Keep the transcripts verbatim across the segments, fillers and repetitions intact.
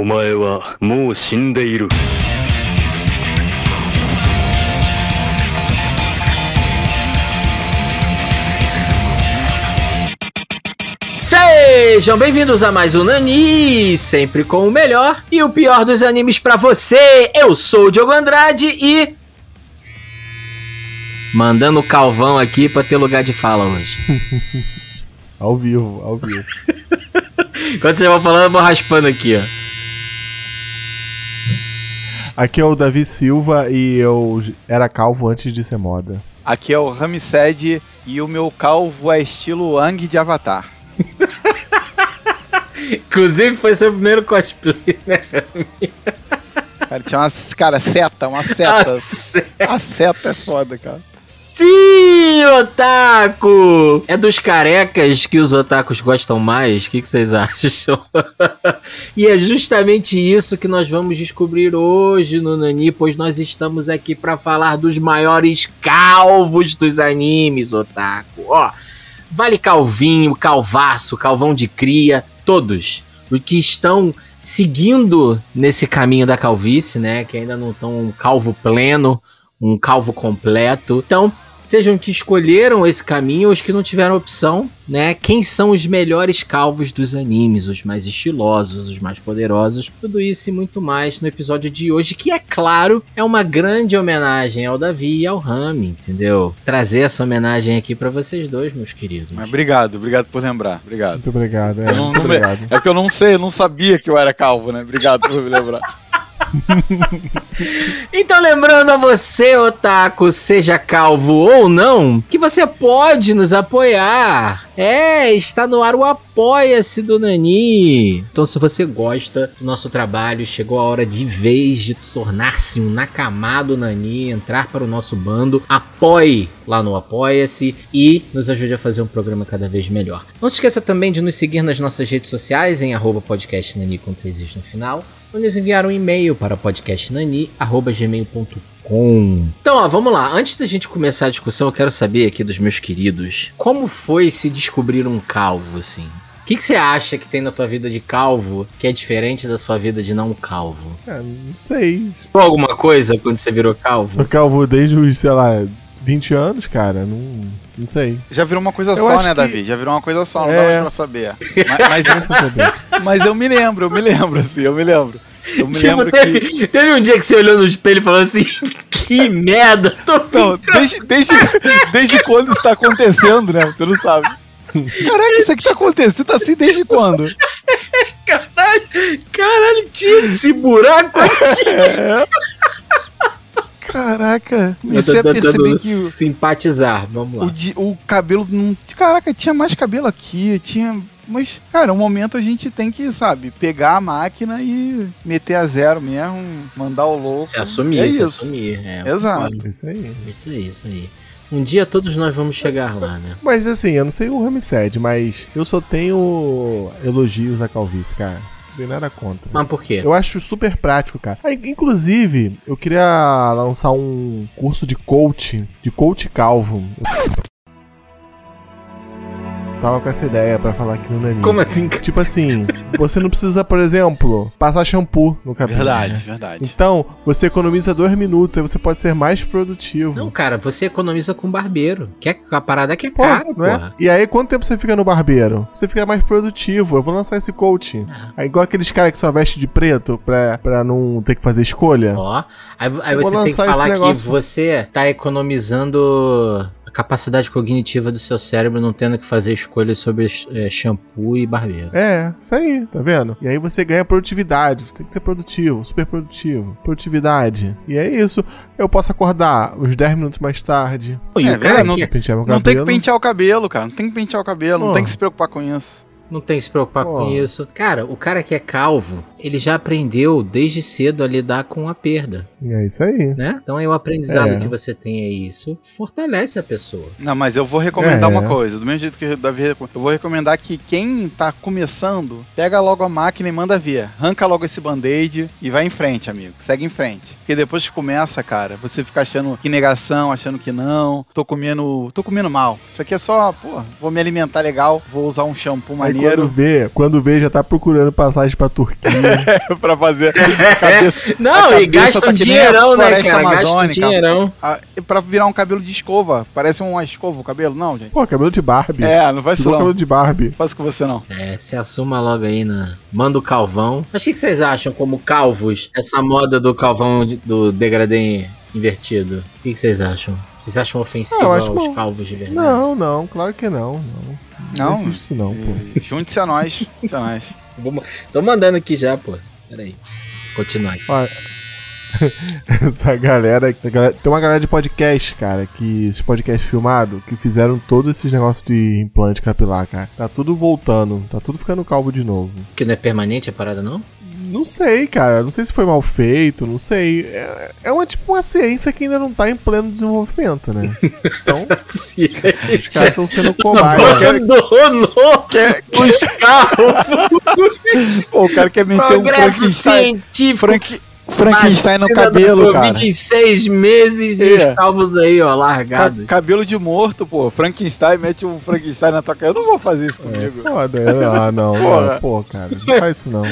Omae wa mou shindeiru. Sejam bem-vindos a mais um Nani, sempre com o melhor e o pior dos animes pra você. Eu sou o Diogo Andrade e... mandando o calvão aqui pra ter lugar de fala hoje. Ao vivo, ao vivo. Enquanto vocês vão falando, eu vou raspando aqui, ó. Aqui é o Davi Silva e eu era calvo antes de ser moda. Aqui é o Rami Sede e o meu calvo é estilo Ang de Avatar. Inclusive foi seu primeiro cosplay, né, Rami? Cara, tinha uma, cara, seta, uma seta. A seta, a seta é foda, cara. Sim, otaku! É dos carecas que os otakus gostam mais? O que, que vocês acham? E é justamente isso que nós vamos descobrir hoje no Nani, pois nós estamos aqui para falar dos maiores calvos dos animes, otaku. Ó, vale calvinho, calvaço, calvão de cria, todos os que estão seguindo nesse caminho da calvície, né? Que ainda não estão um calvo pleno, um calvo completo. Então, sejam que escolheram esse caminho ou os que não tiveram opção, né? Quem são os melhores calvos dos animes, os mais estilosos, os mais poderosos, tudo isso e muito mais no episódio de hoje, que é claro, é uma grande homenagem ao Davi e ao Rami, entendeu? Trazer essa homenagem aqui pra vocês dois, meus queridos. Mas obrigado, obrigado por lembrar, obrigado. Muito obrigado, é, eu não, muito obrigado. É que eu não sei, eu não sabia que eu era calvo, né? Obrigado por me lembrar. Então lembrando a você, otaku, seja calvo ou não, que você pode nos apoiar. É, está no ar o Apoia-se do Nani. Então se você gosta do nosso trabalho, chegou a hora de vez de tornar-se um nakama do Nani, entrar para o nosso bando, apoie lá no Apoia-se e nos ajude a fazer um programa cada vez melhor. Não se esqueça também de nos seguir nas nossas redes sociais em arroba podcastnani com três is no final. Ou nos enviar um e-mail para podcastnani arroba gmail ponto com. Então, ó, vamos lá. Antes da gente começar a discussão, eu quero saber aqui dos meus queridos, como foi se descobrir um calvo, assim? O que você acha que tem na tua vida de calvo que é diferente da sua vida de não calvo? É, não sei. Foi alguma coisa quando você virou calvo? Eu calvo desde os, sei lá, vinte anos, cara. Não, não sei. Já virou uma coisa eu só, né, que... Davi? Já virou uma coisa só, não é... dá mais pra saber. Mas, mas, eu, mas eu me lembro, eu me lembro, assim, eu me lembro. Eu me tipo, lembro teve, que... teve um dia que você olhou no espelho e falou assim, que merda, tô ficando... Desde, desde, desde quando isso tá acontecendo, né? Você não sabe. Caraca, isso aqui tá acontecendo, tá assim desde quando? Caralho, caralho, tinha esse buraco aqui. É. Caraca, comecei a perceber que... simpatizar, vamos lá. O, o cabelo não... Caraca, tinha mais cabelo aqui, tinha... Mas, cara, um momento a gente tem que, sabe, pegar a máquina e meter a zero mesmo, mandar o louco. Se assumir, é se isso. assumir. É, exato. Isso aí. Isso aí, isso aí. Um dia todos nós vamos chegar lá, né? Mas assim, eu não sei o Rami Sede, mas eu só tenho elogios à calvície, cara. Não tem nada contra. Mas por quê? Eu acho super prático, cara. Inclusive, eu queria lançar um curso de coach, de coach calvo. Tava com essa ideia pra falar aqui no Nani. Como assim? Tipo assim, você não precisa, por exemplo, passar shampoo no cabelo. Verdade, verdade. Então, você economiza dois minutos, aí você pode ser mais produtivo. Não, cara, você economiza com barbeiro. Que é, a parada que é cara, pô, né? Porra. E aí, quanto tempo você fica no barbeiro? Você fica mais produtivo. Eu vou lançar esse coaching. Ah. É igual aqueles caras que só veste de preto pra, pra não ter que fazer escolha. Ó, aí, aí você tem que falar que você tá economizando... capacidade cognitiva do seu cérebro, não tendo que fazer escolhas sobre é, shampoo e barbeiro. É, isso aí, tá vendo? E aí você ganha produtividade, você tem que ser produtivo, super produtivo, produtividade. E é isso, eu posso acordar uns dez minutos mais tarde. Pô, é, o cara, não, que... pentear meu cabelo. Não tem que pentear o cabelo, cara, não tem que pentear o cabelo, oh. Não tem que se preocupar com isso. Não tem que se preocupar oh. com isso. Cara, o cara que é calvo, ele já aprendeu desde cedo a lidar com a perda. E é isso aí. Né? Então é o aprendizado é. que você tem aí. Isso fortalece a pessoa. Não, mas eu vou recomendar é. uma coisa. Do mesmo jeito que o Davi recomendou. Eu vou recomendar que quem tá começando, pega logo a máquina e manda ver. Arranca logo esse band-aid e vai em frente, amigo. Segue em frente. Porque depois que começa, cara, você fica achando que negação, achando que não. Tô comendo... Tô comendo mal. Isso aqui é só, pô, vou me alimentar legal. Vou usar um shampoo maligno. maneiro. Quando vê, quando vê, já tá procurando passagem pra Turquia. Pra fazer a cabeça. Não, a e gasta um dinheirão, né, cara? Gasta um dinheirão. A, pra virar um cabelo de escova. Parece uma escova o cabelo, não, gente? Pô, cabelo de Barbie. É, não vai ser cabelo de Barbie. Faço com você, não. É, se assuma logo aí, né? Manda o calvão. Mas o que, que vocês acham como calvos? Essa moda do calvão, do degradê invertido. O que, que vocês acham? Vocês acham ofensivo aos bom. calvos de verdade? Não, não, claro que não. Não. Não, não existe não, pô. Junte-se a nós. Junte-se a nós. Tô mandando aqui já, pô. Pera aí. Continua aí. Olha, essa galera, galera... Tem uma galera de podcast, cara, que... Esses podcasts filmados, que fizeram todos esses negócios de implante capilar, cara. Tá tudo voltando. Tá tudo ficando calvo de novo. Que não é permanente a parada, não? Não sei, cara. Não sei se foi mal feito, não sei. É, é uma, tipo, uma ciência que ainda não tá em pleno desenvolvimento, né? Então, os caras estão sendo cobaia. Os carros. Pô, o cara quer meter um Frankenstein. Frankenstein no cabelo, cara. vinte e seis meses é. E os calvos aí, ó, largados. Ca- cabelo de morto, pô. Frankenstein, mete um Frankenstein na tua cara. Eu não vou fazer isso comigo. É, foda. Ah, não. Porra. Não, pô, cara. Não faz isso, não.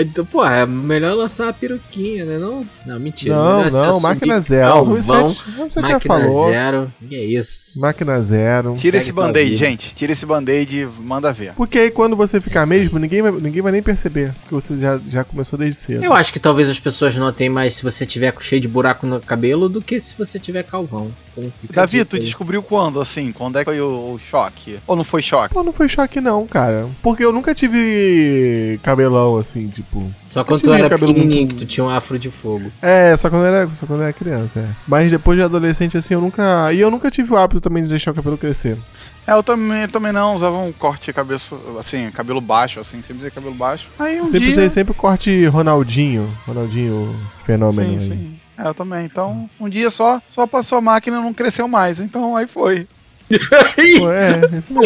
Então, pô, é melhor lançar a peruquinha, né? Não, não mentira. Não, não. não máquina zero. Calvão, Rui sete, Rui sete máquina já falou. Zero. Que é isso? Máquina zero. Tira esse band-aid, gente. Tira esse band-aid e manda ver. Porque aí, quando você ficar é mesmo, ninguém vai, ninguém vai nem perceber. Porque você já, já começou desde cedo. Eu acho que talvez as pessoas não tem mais se você tiver cheio de buraco no cabelo do que se você tiver calvão. Então, Davi, tu aí. descobriu quando, assim? Quando é que foi o, o choque? Ou não foi choque? Não, não foi choque não, cara. Porque eu nunca tive cabelão, assim, tipo... Só quando tu era pequenininho, muito... que tu tinha um afro de fogo. É, só quando eu era, só quando eu era criança, é. Mas depois de adolescente, assim, eu nunca... E eu nunca tive o hábito também de deixar o cabelo crescer. É, eu também, eu também não, usava um corte de cabeça, assim, cabelo baixo, assim, sempre usei cabelo baixo. Aí um sempre dia... usei sempre o corte Ronaldinho, Ronaldinho Fenômeno. Sim, aí. sim. É, eu também. Então, um dia só, só passou a máquina e não cresceu mais, então aí foi. Pô, é, isso mesmo.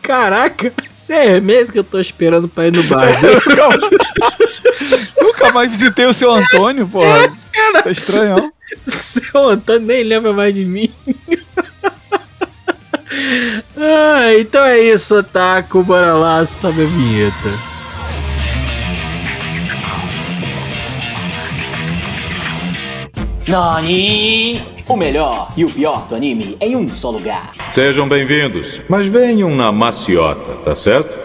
Caraca, seis meses que eu tô esperando pra ir no bar. Nunca mais visitei o seu Antônio, porra. Tá estranho, não? Seu Antônio nem lembra mais de mim. Ah, então é isso, Otaku. Bora lá, sobe a vinheta. Nani! O melhor e o pior do anime em um só lugar. Sejam bem-vindos, mas venham na maciota, tá certo?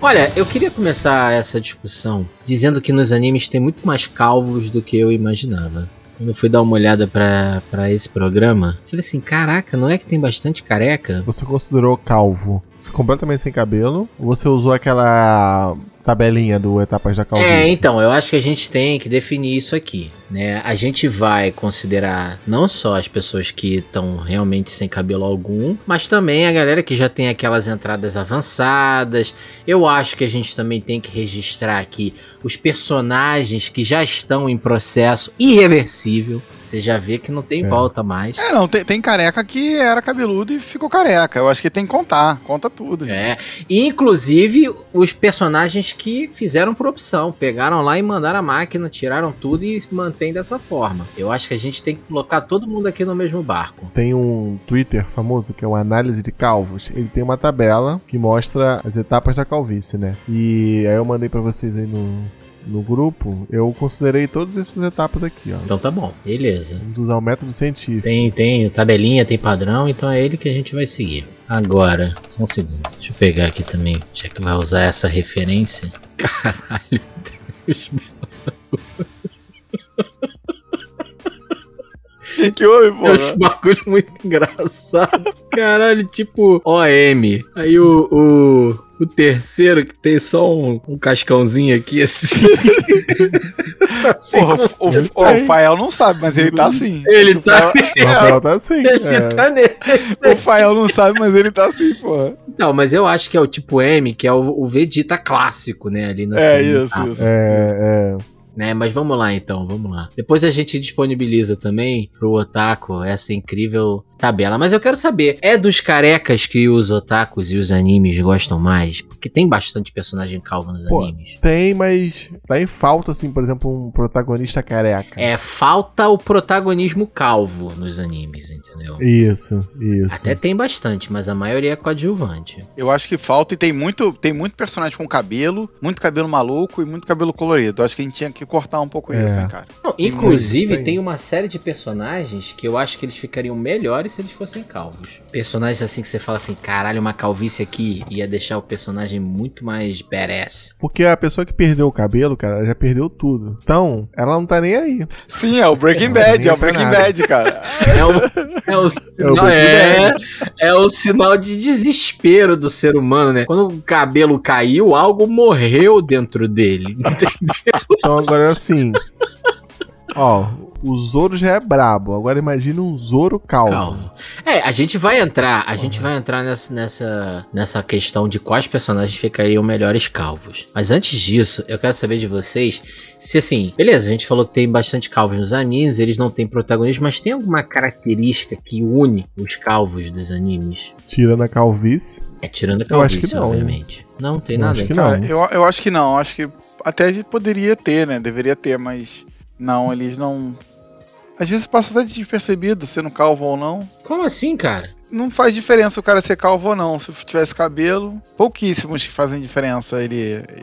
Olha, eu queria começar essa discussão dizendo que nos animes tem muito mais calvos do que eu imaginava. Quando eu fui dar uma olhada pra, pra esse programa, falei assim, caraca, não é que tem bastante careca? Você considerou calvo completamente sem cabelo? Ou você usou aquela tabelinha do Etapas da Calvície? É, então, eu acho que a gente tem que definir isso aqui, né? A gente vai considerar não só as pessoas que estão realmente sem cabelo algum, mas também a galera que já tem aquelas entradas avançadas. Eu acho que a gente também tem que registrar aqui os personagens que já estão em processo irreversível. Você já vê que não tem é. volta mais. É, não, tem, tem careca que era cabeludo e ficou careca. Eu acho que tem que contar, conta tudo. É, e, inclusive os personagens que fizeram por opção, pegaram lá e mandaram a máquina, tiraram tudo e mantém dessa forma. Eu acho que a gente tem que colocar todo mundo aqui no mesmo barco. Tem um Twitter famoso que é o Análise de Calvos. Ele tem uma tabela que mostra as etapas da calvície, né? E aí eu mandei pra vocês aí no... no grupo, eu considerei todas essas etapas aqui, ó. Então tá bom, beleza. Vamos usar o método científico. Tem, tem tabelinha, tem padrão, então é ele que a gente vai seguir. Agora, só um segundo. Deixa eu pegar aqui também, já que vai usar essa referência. Caralho, Deus meu. Que que houve, pô? É um bagulho muito engraçado. Caralho, tipo O M. Aí o... o... O terceiro que tem só um, um cascãozinho aqui, assim. Assim, porra, o, o, o Rafael não sabe, mas ele tá assim. Ele o tá... O Rafael tá assim. Ele é. tá nesse. O Rafael não sabe, mas ele tá assim, porra. Não, mas eu acho que é o tipo M, que é o, o Vegeta clássico, né, ali na É, isso, etapa. isso. É, é. Né, mas vamos lá então, vamos lá. Depois a gente disponibiliza também pro Otaku essa incrível tabela. Mas eu quero saber, é dos carecas que os otakus e os animes gostam mais? Porque tem bastante personagem calvo nos Pô, animes. Tem, mas tá em falta, assim, por exemplo, um protagonista careca. É, falta o protagonismo calvo nos animes, entendeu? Isso, isso. Até tem bastante, mas a maioria é coadjuvante. Eu acho que falta e tem muito, tem muito personagem com cabelo, muito cabelo maluco e muito cabelo colorido. Eu acho que a gente tinha que cortar um pouco é. isso, hein, cara? Não, inclusive, tem, tem uma série de personagens que eu acho que eles ficariam melhores se eles fossem calvos. Personagens assim que você fala assim, caralho, uma calvície aqui ia deixar o personagem muito mais badass. Porque a pessoa que perdeu o cabelo, cara, ela já perdeu tudo. Então, ela não tá nem aí. Sim, é o Breaking Bad, é o Breaking Bad, cara. É o sinal, é, é o sinal de desespero do ser humano, né? Quando o cabelo caiu, algo morreu dentro dele, entendeu? Então agora é assim, ó, o Zoro já é brabo, agora imagina um Zoro calvo. calvo. É, a gente vai entrar, a uhum. gente vai entrar nessa, nessa, nessa questão de quais personagens ficariam melhores calvos. Mas antes disso, eu quero saber de vocês se, assim, beleza, a gente falou que tem bastante calvos nos animes, eles não têm protagonismo, mas tem alguma característica que une os calvos dos animes? Tirando a calvície? É, tirando a calvície, não, obviamente. Né? Não, tem eu nada. Acho que não. Eu, eu acho que não, acho que até a gente poderia ter, né, deveria ter, mas não, eles não... Às vezes passa até despercebido, sendo calvo ou não. Como assim, cara? Não faz diferença o cara ser calvo ou não. Se tivesse cabelo, pouquíssimos que fazem diferença. Ele,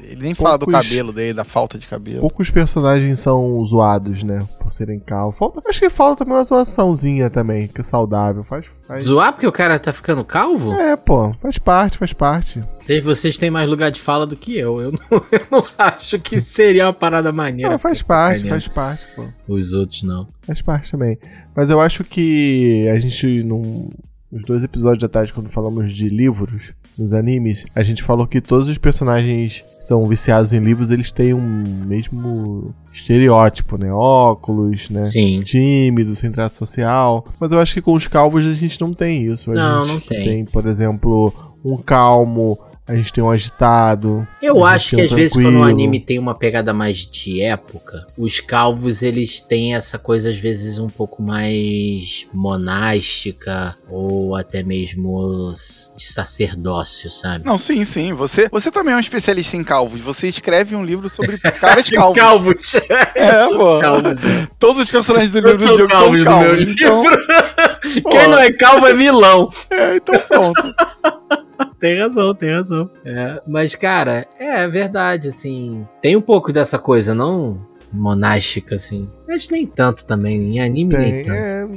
ele nem poucos, fala do cabelo dele, da falta de cabelo. Poucos personagens são zoados, né? Por serem calvos. Falta, acho que falta também uma zoaçãozinha também, que é saudável. Faz, faz... Zoar porque o cara tá ficando calvo? É, pô. Faz parte, faz parte. Vocês, vocês têm mais lugar de fala do que eu. Eu não, eu não acho que seria uma parada maneira. Não, faz parte, faz parte, pô. Os outros não. Faz parte também. Mas eu acho que a gente não... Os dois episódios atrás, quando falamos de livros nos animes, a gente falou que todos os personagens são viciados em livros, eles têm um mesmo estereótipo, né? Óculos, né? Sim. Tímido, sem trato social. Mas eu acho que com os calvos a gente não tem isso. A não, gente não tem. tem, por exemplo, um calmo... A gente tem um agitado. Eu acho que às vezes quando o anime tem uma pegada mais de época, os calvos eles têm essa coisa às vezes um pouco mais monástica ou até mesmo de sacerdócio, sabe? Não, sim, sim. Você, você também é um especialista em calvos. Você escreve um livro sobre caras calvos. calvos. É, pô. Calvos, é. Todos os personagens do livro do jogo calvos são calvos. Meu então... livro. Quem não é calvo é vilão. É, então pronto. Tem razão, tem razão. É, mas, cara, é verdade, assim... Tem um pouco dessa coisa, não monástica, assim. Mas nem tanto também, em anime tem, nem tanto. É...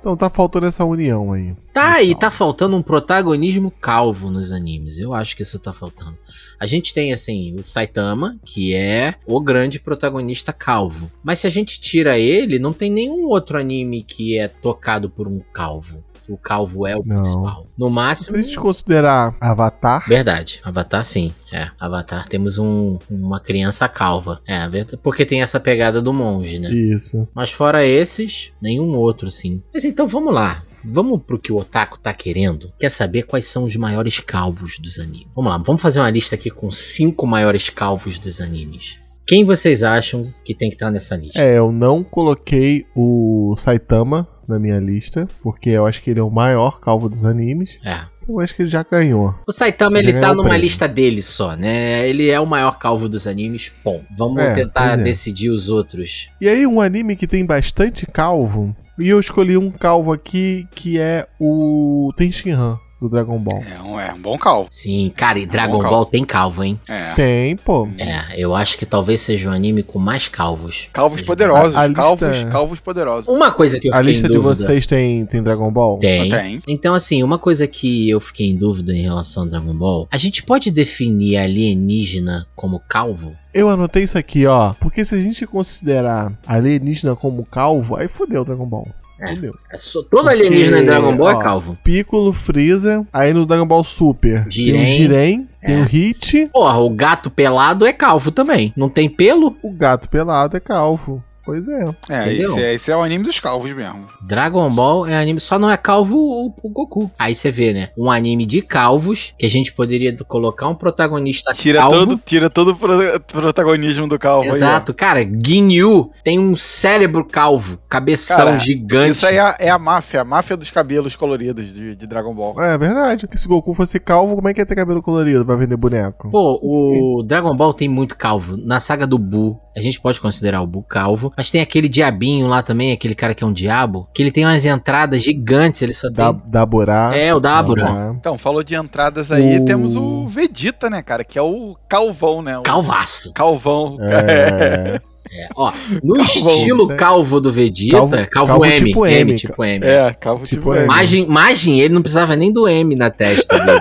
Então tá faltando essa união aí. Tá, e tá faltando um protagonismo calvo nos animes. Eu acho que isso tá faltando. A gente tem, assim, o Saitama, que é o grande protagonista calvo. Mas se a gente tira ele, não tem nenhum outro anime que é tocado por um calvo. O calvo é o não. principal. No máximo... Se a gente considerar Avatar... Verdade. Avatar, sim. É. Avatar. Temos um, uma criança calva. É, porque tem essa pegada do monge, né? Isso. Mas fora esses, nenhum outro, sim. Mas então, vamos lá. Vamos pro que o otaku tá querendo. Quer saber quais são os maiores calvos dos animes. Vamos lá. Vamos fazer uma lista aqui com cinco maiores calvos dos animes. Quem vocês acham que tem que estar nessa lista? É, eu não coloquei o Saitama na minha lista, porque eu acho que ele é o maior calvo dos animes. É. Eu acho que ele já ganhou. O Saitama, ele, ele tá numa lista dele só, né? Ele é o maior calvo dos animes, bom. Vamos é, tentar é. decidir os outros. E aí, um anime que tem bastante calvo, e eu escolhi um calvo aqui, que é o Tenshinhan. Do Dragon Ball. É um, é um bom calvo. Sim, cara, e é Dragon um Ball calvo. Tem calvo, hein? É. Tem, pô. É, eu acho que talvez seja um anime com mais calvos. Calvos seja, poderosos, a, a calvos, lista... calvos poderosos. Uma coisa que eu fiquei em dúvida... A lista de vocês tem, tem Dragon Ball? Tem. Ah, tem. Então, assim, uma coisa que eu fiquei em dúvida em relação ao Dragon Ball, a gente pode definir alienígena como calvo? Eu anotei isso aqui, ó, porque se a gente considerar alienígena como calvo, aí fodeu o Dragon Ball. É, é só, todo alienígena em Dragon Ball ó, é calvo. Piccolo, Freeza, aí no Dragon Ball Super Jiren, tem o Jiren, é. tem o Hit. Porra, o gato pelado é calvo também. Não tem pelo? O gato pelado é calvo. Pois é. É, esse, esse é o anime dos calvos mesmo. Dragon Ball é anime, só não é calvo o, o Goku. Aí você vê, né? Um anime de calvos, que a gente poderia colocar um protagonista tira calvo. Todo, tira todo o pro, protagonismo do calvo. Exato. Aí, cara, Ginyu tem um cérebro calvo, cabeção cara, gigante. Isso aí é, é a máfia, a máfia dos cabelos coloridos de, de Dragon Ball. É verdade. Se o Goku fosse calvo, como é que ia ter cabelo colorido pra vender boneco? Pô, o Sim. Dragon Ball tem muito calvo. Na saga do Buu, a gente pode considerar o Buu calvo. Mas tem aquele diabinho lá também, aquele cara que é um diabo, que ele tem umas entradas gigantes, ele só da, tem... Dabura. É, o Dabura. Dabura. Então, falou de entradas aí, o... temos o Vegeta, né, cara, que é o calvão, né? O... Calvaço. Calvão. É... É. Ó, no calvo, estilo né? calvo do Vegeta, calvo, calvo, calvo M, tipo M, M, tipo M. É, calvo tipo, tipo M. Imagem, imagem, ele não precisava nem do M na testa dele.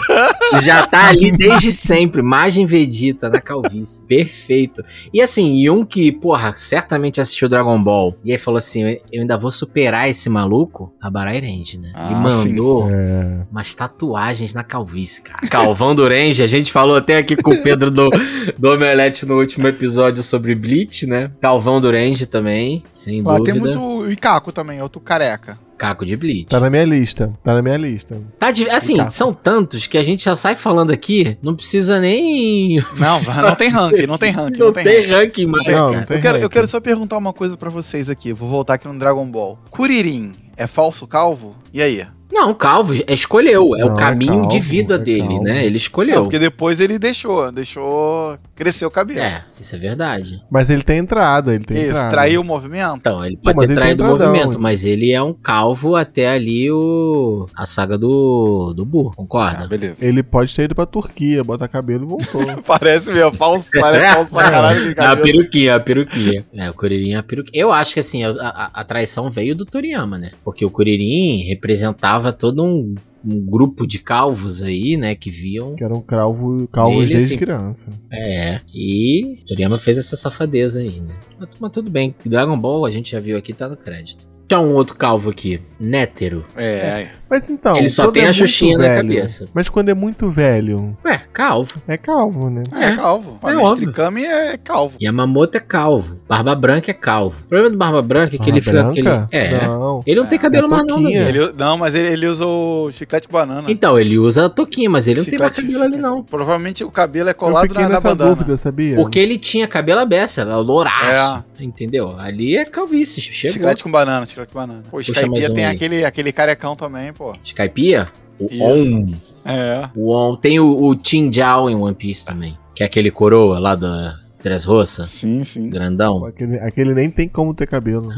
Já tá ali desde sempre, imagem Vegeta na calvície. Perfeito. E assim, e um que, porra, certamente assistiu Dragon Ball e aí falou assim, eu ainda vou superar esse maluco, a Barairenji, né? Ah, e mandou é. umas tatuagens na calvície, cara. Calvão do Renji, a gente falou até aqui com o Pedro do, do Omelete no último episódio sobre Bleach, né? Calvão do Renji também, sem Lá dúvida. Temos o Ikkaku também, outro careca. Ikkaku de Bleach. Tá na minha lista, tá na minha lista. Tá de, assim, Ikkaku. São tantos que a gente já sai falando aqui, não precisa nem... Não, não tem ranking, não tem ranking. Não, não tem, tem ranking, ranking mais, não, cara. Não tem eu, quero, ranking. eu quero só perguntar uma coisa pra vocês aqui, vou voltar aqui no Dragon Ball. Kuririn é falso calvo? E aí? Não, calvo escolheu, é não, o caminho é calvo, de vida é dele, né? Ele escolheu. Não, porque depois ele deixou, deixou crescer o cabelo. É, isso é verdade. Mas ele tem entrada, ele tem isso, entrada. Isso, traiu o movimento. Então, ele pode Pô, ter ele traído o movimento, mas ele é um calvo até ali o... a saga do, do Buu, concorda? Ah, beleza. Ele pode ter ido pra Turquia, botar cabelo e voltou. Parece mesmo, falso, parece falso pra caralho de cabelo. A peruquinha, a peruquinha. É, o Kuririn é a peruquinha. Eu acho que assim, a, a, a traição veio do Toriyama, né? Porque o Kuririn representava todo um, um grupo de calvos aí, né, que viam... Que eram calvo, calvos nele, desde assim, criança. É, e Toriyama fez essa safadeza aí, né. Mas, mas tudo bem, Dragon Ball a gente já viu aqui, tá no crédito. Tinha um outro calvo aqui, Nétero. É, mas então... Ele só tem é a xuxinha velho, na cabeça. Mas quando é muito velho... É, calvo. É calvo, né? É, é calvo. É, é óbvio. Kami é calvo. E a Mamoto é calvo. Barba Branca é calvo. O problema do Barba Branca é que Barba ele fica... Aquele... É. Não. Ele não é, tem cabelo mais não, ele, não, mas ele, ele usa o chiclete banana. Então, ele usa a toquinha, mas ele não chiclete, tem mais cabelo chiclete. ali, não. Provavelmente o cabelo é colado na, na bandana. Dúvida, sabia? Porque ele tinha cabelo aberto, louraço. É. Entendeu? Ali é calvície, chegou. Chiclete com banana, chiclete com banana. Pô, Skypiea tem um aquele, aquele carecão também, pô. Skypiea? O Isso. On. É. O On. Tem o, o Qin Zhao em One Piece também, que é aquele coroa lá da Dressrosa. Sim, sim. Grandão. Aquele, aquele nem tem como ter cabelo.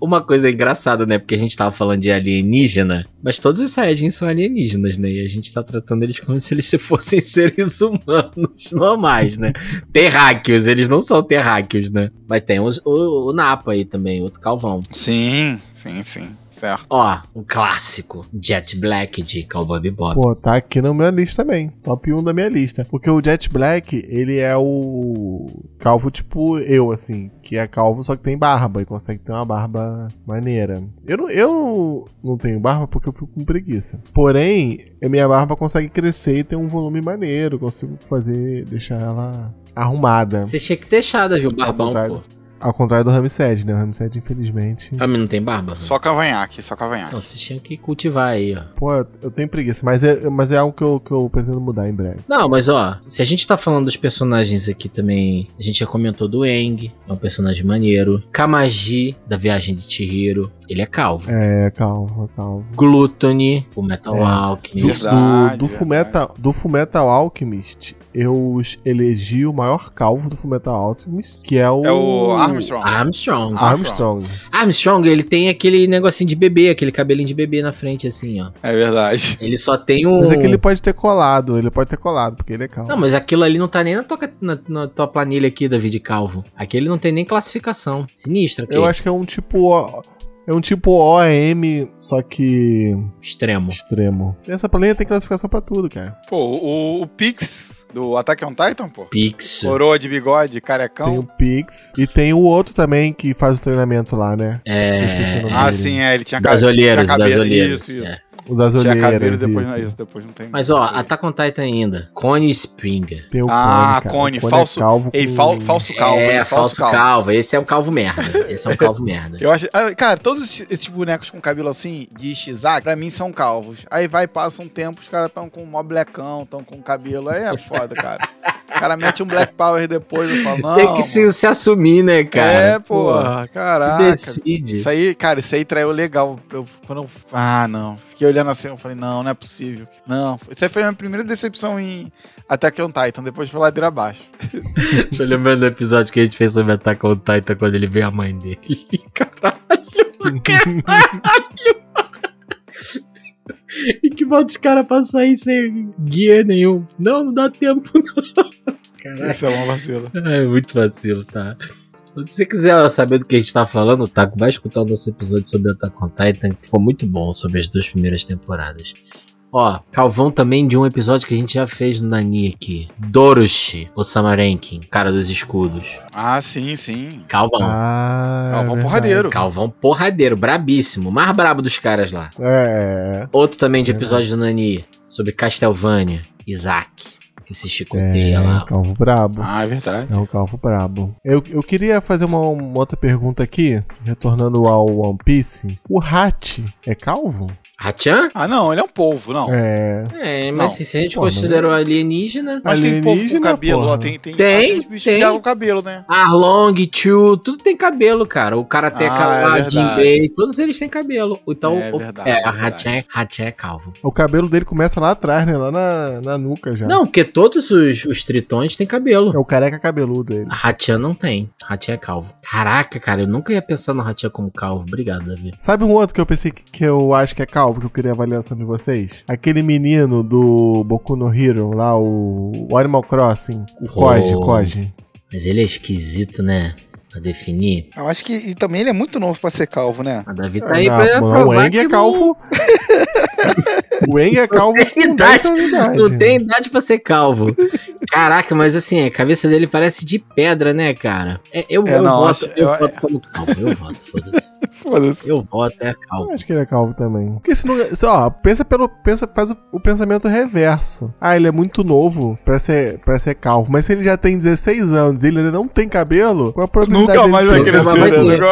Uma coisa engraçada, né? Porque a gente tava falando de alienígena, mas todos os Saiyajins são alienígenas, né? E a gente tá tratando eles como se eles fossem seres humanos normais, né? Terráqueos, eles não são terráqueos, né? Mas tem os, o, o Nappa aí também, outro calvão. Sim, sim, sim. Certo. Ó, um clássico, Jet Black de Cowboy Bebop. Pô, tá aqui na minha lista também, top um da minha lista. Porque o Jet Black, ele é o calvo tipo eu, assim, que é calvo só que tem barba e consegue ter uma barba maneira. Eu não, eu não tenho barba porque eu fico com preguiça. Porém, a minha barba consegue crescer e ter um volume maneiro, consigo fazer, deixar ela arrumada. Você tinha que ter deixado, viu, barbão, pô. Ao contrário do Rami Sede, né? O Rami Sede, infelizmente... Rami não tem barba? Né? Só cavanhaque, só cavanhaque. Então, vocês tinham que cultivar aí, ó. Pô, eu tenho preguiça, mas é, mas é algo que eu, que eu pretendo mudar em breve. Não, mas ó, se a gente tá falando dos personagens aqui também... A gente já comentou do Eng, é um personagem maneiro. Kamaji, da Viagem de Chihiro, ele é calvo. É, calvo, calvo. Glutoni, Fullmetal é. Alchemist. Verdade, do, do, Fullmetal, do Fullmetal Alchemist... Eu elegi o maior calvo do Fullmetal Alchemist, que é o... É o Armstrong. Armstrong. Armstrong. Armstrong, ele tem aquele negocinho de bebê, aquele cabelinho de bebê na frente, assim, ó. É verdade. Ele só tem um... Mas é que ele pode ter colado, ele pode ter colado, porque ele é calvo. Não, mas aquilo ali não tá nem na tua, na, na tua planilha aqui, Davi, de calvo. Aquele não tem nem classificação. Sinistro aqui. Eu acho que é um tipo... É um tipo O M, só que... Extremo. Extremo. E essa planilha tem classificação pra tudo, cara. Pô, o, o Pix... Do Attack on Titan, pô? Pix. Coroa de bigode, carecão. Tem o Pix. E tem o outro também que faz o treinamento lá, né? É. Ah, dele. Sim, é. Ele tinha cabeça. Gasolheiros, gasolheiros. Isso, isso. É. Os azulheiros. Tinha cabelo e depois isso. Nariz, depois não tem. Mas ó, Attack on Titan ainda. Cone Springer. Tem o Cone, ah, cara. Cone, Cone falso. É calvo ei, fal, falso calvo. É, né? falso, falso calvo. calvo. Esse é um calvo merda. Esse é um calvo merda. Eu acho, cara, todos esses bonecos com cabelo assim, de Shizak, pra mim são calvos. Aí vai, passa um tempo, os caras tão com mó blecão, tão com cabelo. Aí é foda, cara. O cara mete um Black Power depois, eu falo, não. Tem que se, se assumir, né, cara? É, porra, caraca. Decide. Isso aí, cara, isso aí traiu legal. Eu, quando eu, ah, não. Fiquei olhando assim, eu falei, não, não é possível. Não, isso aí foi a minha primeira decepção em Attack on Titan, depois foi ladeira abaixo. Tô lembrando do episódio que a gente fez sobre Attack on Titan, quando ele veio a mãe dele. Caralho, caralho. E que bota os caras pra sair sem guia nenhum. Não, não dá tempo, não. Caraca. Isso é uma vacila. É muito vacilo, tá? Se você quiser saber do que a gente tá falando, Taco, vai escutar o nosso episódio sobre Attack on Titan, que ficou muito bom, sobre as duas primeiras temporadas. Ó, calvão também de um episódio que a gente já fez no Nani aqui. Doroshi, Osama Rankin, cara dos escudos. Ah, sim, sim. Calvão. Ah, calvão é porradeiro. Calvão porradeiro, brabíssimo. Mais brabo dos caras lá. É. Outro também de episódio é. do Nani, sobre Castlevania, Isaac. Que se chicoteia é, lá. É um calvo brabo. Ah, é verdade. É um calvo brabo. Eu, eu queria fazer uma, uma outra pergunta aqui, retornando ao One Piece. O Hachi é calvo? Hachan? Ah, não, ele é um polvo, não. É, é mas não. Se a gente porra, considerou alienígena... Mas alienígena, tem polvo com cabelo, ó, tem... Tem, tem. Os bichos tem. Com cabelo, né? Arlong, Chu, tudo tem cabelo, cara. O Karateka ah, lá, é Jinbei, todos eles têm cabelo. Então, é, o, verdade, é, é Hachan, Hachan é calvo. O cabelo dele começa lá atrás, né? Lá na, na nuca já. Não, porque todos os, os tritões têm cabelo. É o careca cabeludo dele. Hachan não tem. Hachan é calvo. Caraca, cara, eu nunca ia pensar no Hachan como calvo. Obrigado, Davi. Sabe um outro que eu pensei que, que eu acho que é calvo? Que eu queria a avaliação de vocês. Aquele menino do Boku no Hero, lá, o, o Animal Crossing, o Koji, oh, Koji. Mas ele é esquisito, né? Pra definir. Eu acho que e também ele é muito novo pra ser calvo, né? A Davi tá aí ah, pra provar. O Eng é calvo. O Eng é calvo. Não tem idade, não tem idade pra ser calvo. Caraca, mas assim, a cabeça dele parece de pedra, né, cara? É, eu é, eu não, voto, acho, eu eu voto é... como calvo. Eu voto, foda-se. Foda-se. Eu voto, é calvo. Eu acho que ele é calvo também. Porque se não. Ó, pensa pelo. Pensa, faz o, o pensamento reverso. Ah, ele é muito novo pra ser, pra ser calvo. Mas se ele já tem dezesseis anos e ele ainda não tem cabelo, qual a probabilidade nunca mais vai crescer?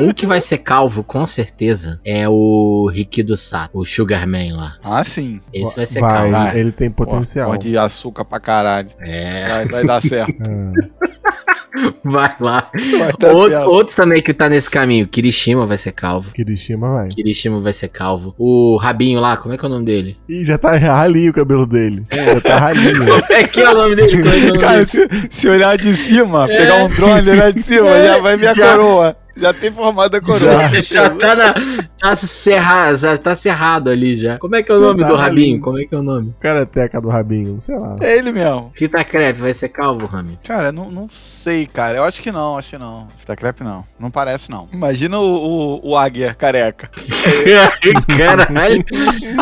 Um que vai ser calvo, com certeza, é o Rikido Sato, o Sugarman lá. Ah, sim. Esse vai ser vai, calvo. Ele tem potencial. Pode de açúcar pra caralho. É. Vai, vai dar certo. Vai lá. Vai outro, outro também que tá nesse caminho. Kirishima vai ser calvo. Kirishima vai. Kirishima vai ser calvo. O Rabinho lá, como é que é o nome dele? Ih, já tá ralinho o cabelo dele. É, já tá ralinho. É que é o nome dele. É o nome cara, dele? Se, se olhar de cima, é. pegar um drone, olhar de cima, é. já vai minha já. coroa. Já tem formado a coroa. Já, já tá na... Tá cerrado, já tá cerrado ali já. Como é que é o nome tá do Rabinho? Rabinho? Como é que é o nome? Karateca do Rabinho, sei lá. É ele mesmo. Fita crepe, vai ser calvo, Rami? Cara, eu não, não sei, cara. Eu acho que não, acho que não. Fita crepe não. Não parece, não. Imagina o, o, o Águia careca. Caralho.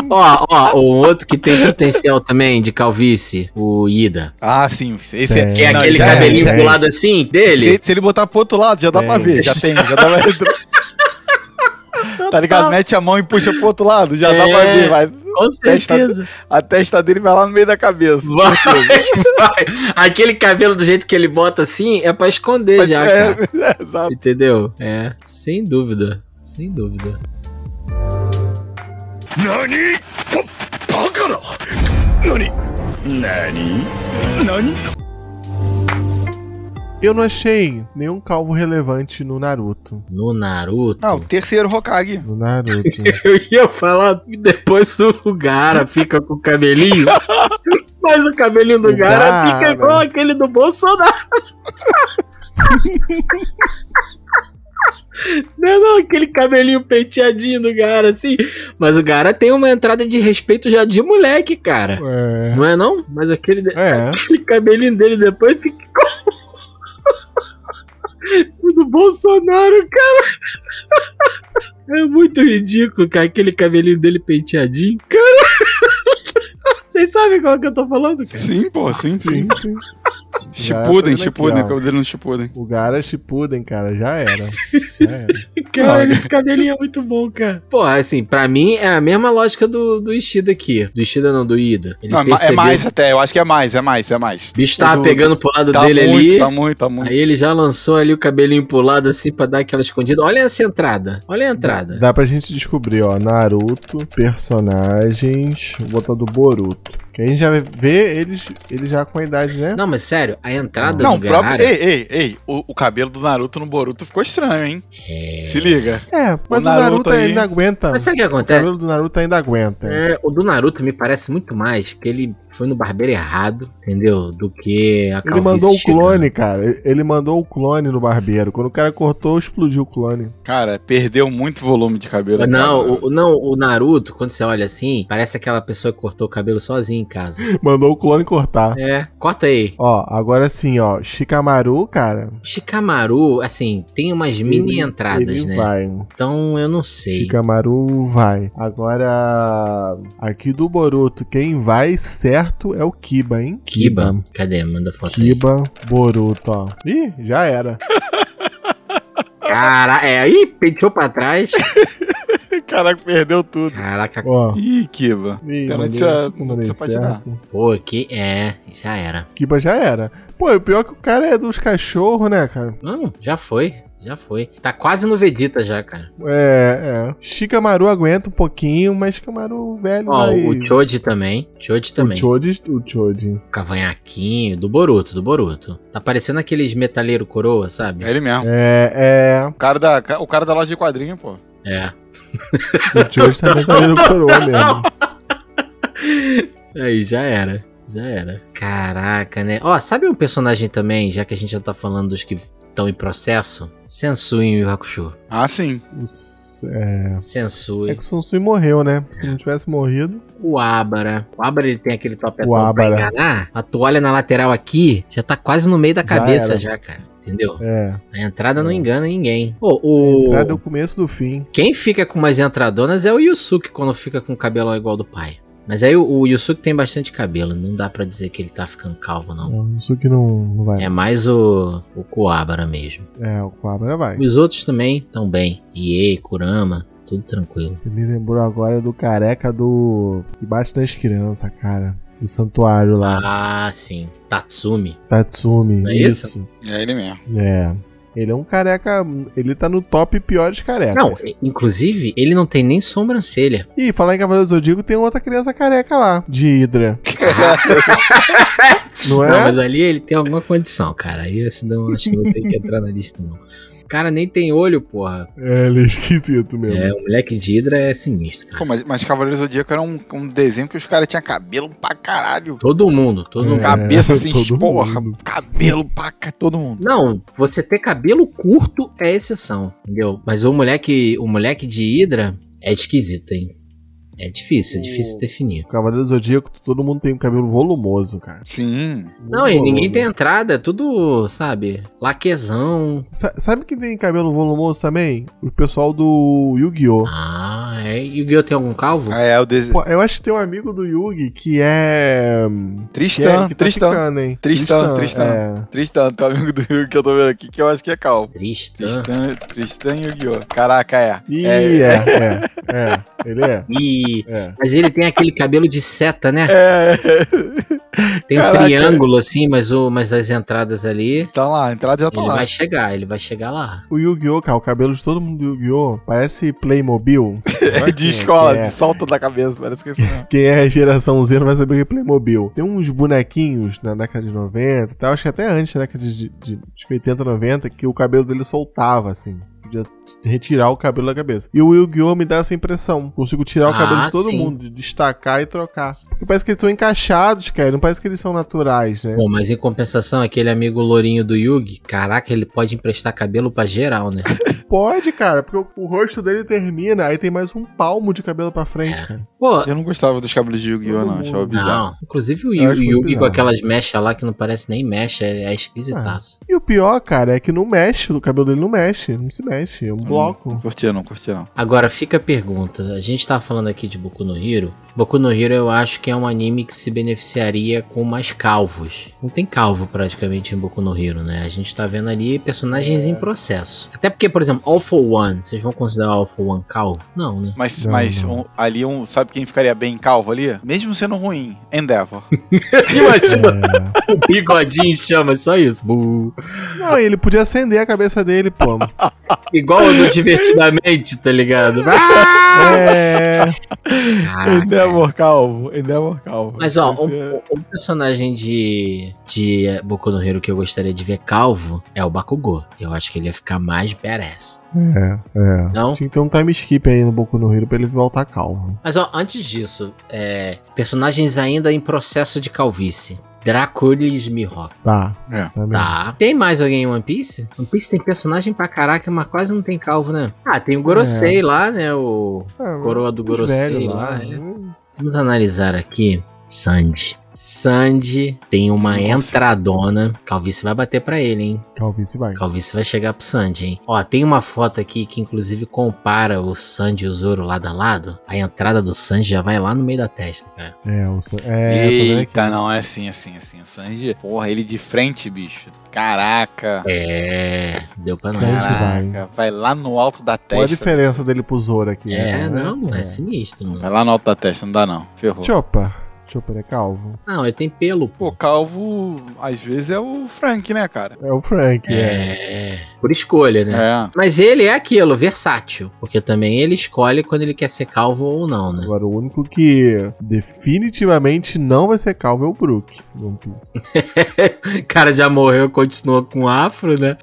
Ó, ó, o outro que tem potencial também de calvície, o Ida. Ah, sim. Esse é, que é não, aquele cabelinho é, pro lado assim dele. Se, se ele botar pro outro lado, já dá tem. pra ver. Já tem, já dá pra ver. Tá ligado? Mete a mão e puxa pro outro lado. Já é, dá pra ver, vai. Com certeza. Testa, a testa dele vai lá no meio da cabeça. Vai, vai. Aquele cabelo do jeito que ele bota assim é pra esconder Mas já, é, cara. É, exato. Entendeu? É, sem dúvida. Sem dúvida. Nani? Bacana! Nani? Nani? Nani? Eu não achei nenhum calvo relevante no Naruto. No Naruto? Ah, o terceiro Hokage. No Naruto. Eu ia falar que depois o Gaara fica com o cabelinho, mas o cabelinho do o Gaara, Gaara fica igual aquele do Bolsonaro. Não, não, aquele cabelinho penteadinho do Gaara, assim. Mas o Gaara tem uma entrada de respeito já de moleque, cara. É. Não é não? Mas aquele, de... é. aquele cabelinho dele depois fica do Bolsonaro, cara. É muito ridículo, cara. Aquele cabelinho dele penteadinho, cara. Vocês sabem qual que eu tô falando, cara? Sim, pô, sim, sim. sim. Shippuden, Shippuden, cabelo no Shippuden. O Gaara Shippuden, cara, já era. Já era. Cara, esse cabelinho é muito bom, cara. Pô, assim, pra mim é a mesma lógica do, do Ishida aqui. Do Ishida não, do Ida. Ele não, percebeu... É mais até, eu acho que é mais, é mais, é mais. O bicho tava pegando pro lado tá dele muito, ali. Tá muito, tá muito. Aí ele já lançou ali o cabelinho pro lado assim pra dar aquela escondida. Olha essa entrada, olha a entrada. Dá, dá pra gente descobrir, ó, Naruto, personagens, vou botar do Boruto. Que a gente já vê eles, eles já com a idade, né? Não, mas sério, a entrada não, do Gaara... Não, próprio... Ei, ei, ei, o, o cabelo do Naruto no Boruto ficou estranho, hein? É... Se liga. É, mas o, o Naruto, Naruto aí... ainda aguenta. Mas sabe o que acontece? O cabelo do Naruto ainda aguenta. É, o do Naruto me parece muito mais que ele foi no barbeiro errado, entendeu? Do que a calvície. Ele mandou o clone, cara. Ele mandou o clone no barbeiro. Quando o cara cortou, explodiu o clone. Cara, perdeu muito volume de cabelo. Não, o, não, o Naruto, quando você olha assim, parece aquela pessoa que cortou o cabelo sozinho. Casa. Mandou o clone cortar. É, corta aí. Ó, agora sim, ó, Shikamaru, cara. Shikamaru, assim, tem umas mini ele, entradas, ele né? Vai. Então, eu não sei. Shikamaru vai. Agora, aqui do Boruto, quem vai certo é o Kiba, hein? Kiba. Kiba. Cadê? Manda foto Kiba, aí. Kiba, Boruto, ó. Ih, já era. Cara, é aí, penteou pra trás. Caraca, perdeu tudo. Caraca. Oh. Ih, Kiba. Ih, não precisa, não precisa patinar. Pô, que é, já era. Kiba já era. Pô, o pior é que o cara é dos cachorros, né, cara? Não, já foi. Já foi. Tá quase no Vegeta já, cara. É, é. Shikamaru aguenta um pouquinho, mas Shikamaru velho... Ó, vai... o Choji também. Choji também. O Choji, o Choji. Cavanhaquinho, do Boruto, do Boruto. Tá parecendo aqueles metaleiro coroa, sabe? É ele mesmo. É, é... O cara da, o cara da loja de quadrinho, pô. É. O Choji tá metaleiro coroa mesmo. Aí, já era. Já era. Caraca, né? Ó, sabe um personagem também, já que a gente já tá falando dos que... estão em processo, Sensui e o Hakusho. Ah, sim. É... Sensui. É que o Sensui morreu, né? Se não tivesse morrido... O Abara. O Abara, ele tem aquele topetão pra enganar. A toalha na lateral aqui já tá quase no meio da cabeça já, já cara. Entendeu? É. A entrada é. Não engana ninguém. Pô, o... A entrada é o começo do fim. Quem fica com umas entradonas é o Yusuke quando fica com o cabelão igual do pai. Mas aí o, o Yusuke tem bastante cabelo, não dá pra dizer que ele tá ficando calvo, não. O Yusuke não, não vai. É mais o, o Kuwabara mesmo. É, o Kuwabara vai. Os outros também estão bem. Iei, Kurama, tudo tranquilo. Você me lembrou agora do careca do... Debaixo das crianças, cara. Do santuário lá. Ah, sim. Tatsumi. Tatsumi, não é isso? isso. É ele mesmo. É. Ele é um careca... Ele tá no top piores carecas. Não, inclusive, ele não tem nem sobrancelha. Ih, falar em Cavaleiro do Zodíaco, tem outra criança careca lá. De Hidra. Não é? Não, mas ali ele tem alguma condição, cara. Aí eu assim, não, acho que não tem que entrar na lista, não. O cara nem tem olho, porra. É, ele é esquisito mesmo. É, o moleque de Hidra é sinistro, cara. Pô, mas, mas Cavaleiro do Zodíaco era um, um desenho que os caras tinham cabelo pra caralho. Todo mundo, todo é, mundo. Cabeça assim, porra, mundo. Cabelo pra todo mundo. Não, você ter cabelo curto é exceção, entendeu? Mas o moleque, o moleque de Hidra é esquisito, hein? É difícil, é difícil definir. O Cavaleiro do Zodíaco, todo mundo tem um cabelo volumoso, cara. Sim. Não, volumoso. E ninguém tem entrada, é tudo, sabe, laquezão. Sa- sabe quem tem cabelo volumoso também? O pessoal do Yu-Gi-Oh! Ah, é. Yu-Gi-Oh! Tem algum calvo? Ah, é, o des... Pô, eu acho que tem um amigo do Yugi que é... Tristan, que é, que tá Tristan. Ficando, hein? Tristan, Tristan, Tristan. É. Tristan, teu amigo do Yugi que eu tô vendo aqui, que eu acho que é calvo. Tristan. Tristan, Tristan e Yu-Gi-Oh! Caraca, é. Ih, é, é, é. é, é. Ele é. E... é. Mas ele tem aquele cabelo de seta, né? É. Tem um Caraca. Triângulo assim, mas, o, mas as entradas ali... Tá lá, a entrada já tá ele lá. Ele vai chegar, ele vai chegar lá. O Yu-Gi-Oh, cara, o cabelo de todo mundo do Yu-Gi-Oh parece Playmobil. É de escola, é, é. Solta da cabeça, parece que é isso mesmo. Quem é geração Z não vai saber o que é Playmobil. Tem uns bonequinhos na década de noventa e tal, acho que até antes da década de, de, de oitenta, noventa, que o cabelo dele soltava, assim. Podia retirar o cabelo da cabeça. E o Yu-Gi-Oh! Me dá essa impressão. Consigo tirar ah, o cabelo de todo sim. mundo, de destacar e trocar. Porque parece que eles estão encaixados, cara. Não parece que eles são naturais, né? Bom, mas em compensação, aquele amigo lourinho do Yugi, caraca, ele pode emprestar cabelo pra geral, né? Pode, cara, porque o, o rosto dele termina, aí tem mais um palmo de cabelo pra frente, é. Cara. Pô, eu não gostava dos cabelos de Yu-Gi-Oh! Não, achava bizarro. Não. Inclusive o Yugi, Yugi com aquelas mechas lá que não parece nem mecha, é, é esquisitaça. Ah. E o pior, cara, é que não mexe, o cabelo dele não mexe, não se mexe. É um bloco. Hum, curtia não, curtia não. Agora fica a pergunta. A gente tava falando aqui de Boku no Hero, Boku no Hero eu acho que é um anime que se beneficiaria com mais calvos. Não tem calvo praticamente em Boku no Hero, né? A gente tá vendo ali personagens em processo. Até porque, por exemplo, All For One, vocês vão considerar All For One calvo? Não, né? Mas, não, mas não. Um, ali, um, sabe quem ficaria bem calvo ali? Mesmo sendo ruim, Endeavor. Imagina, é. O bigodinho chama, só isso. Buu. Não, ele podia acender a cabeça dele, pô. Igual no Divertidamente, tá ligado? É. Endeavor calvo, Endeavor calvo. Mas ó, um, é... um personagem de, de Boku no Hero que eu gostaria de ver calvo é o Bakugou. Eu acho que ele ia ficar mais badass. É, é. Então, tinha que ter um time skip aí no Boku no Hero pra ele voltar calvo. Mas ó, antes disso, é, personagens ainda em processo de calvície. Draculis Mihawk. Tá. É. Tá, tá. Tem mais alguém em One Piece? One Piece tem personagem pra caraca, mas quase não tem calvo, né? Ah, tem o Gorosei é. lá, né? O é, coroa do Gorosei lá. lá é. Vamos analisar aqui. Sanji. Sanji tem uma Nossa. entradona. Calvície vai bater pra ele, hein? Calvície vai. Calvície vai chegar pro Sanji, hein? Ó, tem uma foto aqui que inclusive compara o Sanji e o Zoro lado a lado. A entrada do Sanji já vai lá no meio da testa, cara. É, o Sanji... É, Eita, não, é assim, assim, assim. O Sanji... Porra, ele de frente, bicho. Caraca. É, deu pra nós. Caraca, vai. vai lá no alto da testa. Qual a diferença dele pro Zoro aqui? É, né? não, é. é sinistro, mano. Vai lá no alto da testa, não dá não. Ferrou. Chopa. Chopper é calvo? Não, ele tem pelo. Pô, calvo, às vezes é o Frank, né, cara? É o Frank, é. é. Por escolha, né? É. Mas ele é aquilo, versátil. Porque também ele escolhe quando ele quer ser calvo ou não, né? Agora, o único que definitivamente não vai ser calvo é o Brook. O cara já morreu e continua com afro, né?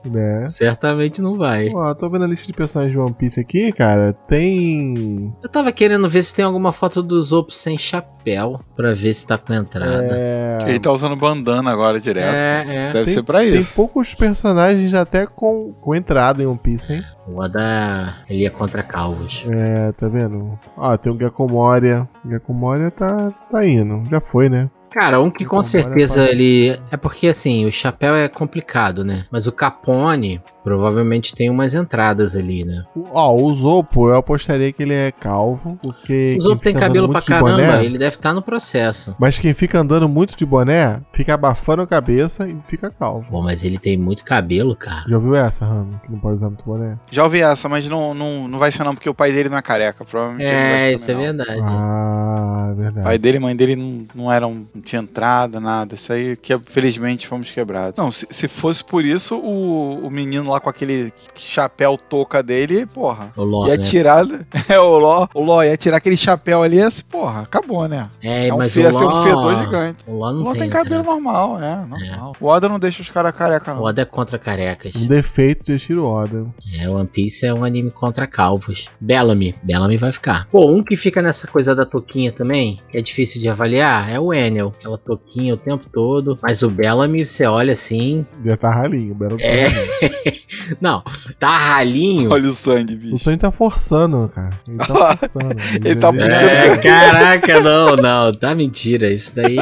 É. Certamente não vai. Ó, tô vendo a lista de personagens de One Piece aqui, cara. Tem... Eu tava querendo ver se tem alguma foto dos Zopos sem chapéu pra ver se tá com a entrada. É... Ele tá usando bandana agora direto. É, é. Deve tem, ser pra isso. Tem poucos personagens até com, com entrada em One Piece, hein? O Oda, ele é contra calvos. É, tá vendo? Ah, tem o Gyakumoria. O Gyakumoria tá, tá indo. Já foi, né? Cara, um que com Gyakumoria certeza faz... ele... É porque, assim, o chapéu é complicado, né? Mas o Capone... Provavelmente tem umas entradas ali, né? Ó, oh, o Zopo, eu apostaria que ele é calvo, porque... O Zopo tem cabelo pra caramba, boné, ele deve estar no processo. Mas quem fica andando muito de boné, fica abafando a cabeça e fica calvo. Bom, mas ele tem muito cabelo, cara. Já ouviu essa, Rami? Que não pode usar muito boné. Já ouvi essa, mas não, não, não vai ser não, porque o pai dele não é careca, provavelmente. É, isso é verdade. Ah, é verdade. O pai dele e mãe dele não, não eram... Não tinha entrada, nada. Isso aí, que felizmente, fomos quebrados. Não, se, se fosse por isso, o, o menino lá com aquele chapéu toca dele, porra. O Ló, ia né? tirar... É, o Ló. O Ló ia tirar aquele chapéu ali, assim, porra, acabou, né? É, é um, mas o Ló... Ia ser um fedor gigante. O Ló não o Ló tem, tem cabelo entrada. normal, né? Normal. É. O Oda não deixa os caras carecas, não. O Oda é contra carecas. Um defeito de estilo Oda. É, One Piece é um anime contra calvos. Bellamy. Bellamy vai ficar. Pô, um que fica nessa coisa da toquinha também, que é difícil de avaliar, é o Enel. Aquela toquinha o tempo todo, mas o Bellamy, você olha assim... Já tá ralinho, o É... Não, tá ralinho. Olha o sangue, bicho. O sangue tá forçando, cara. Ele tá forçando. Ele tá puxando. É, caraca, não, não. Tá mentira. Isso daí.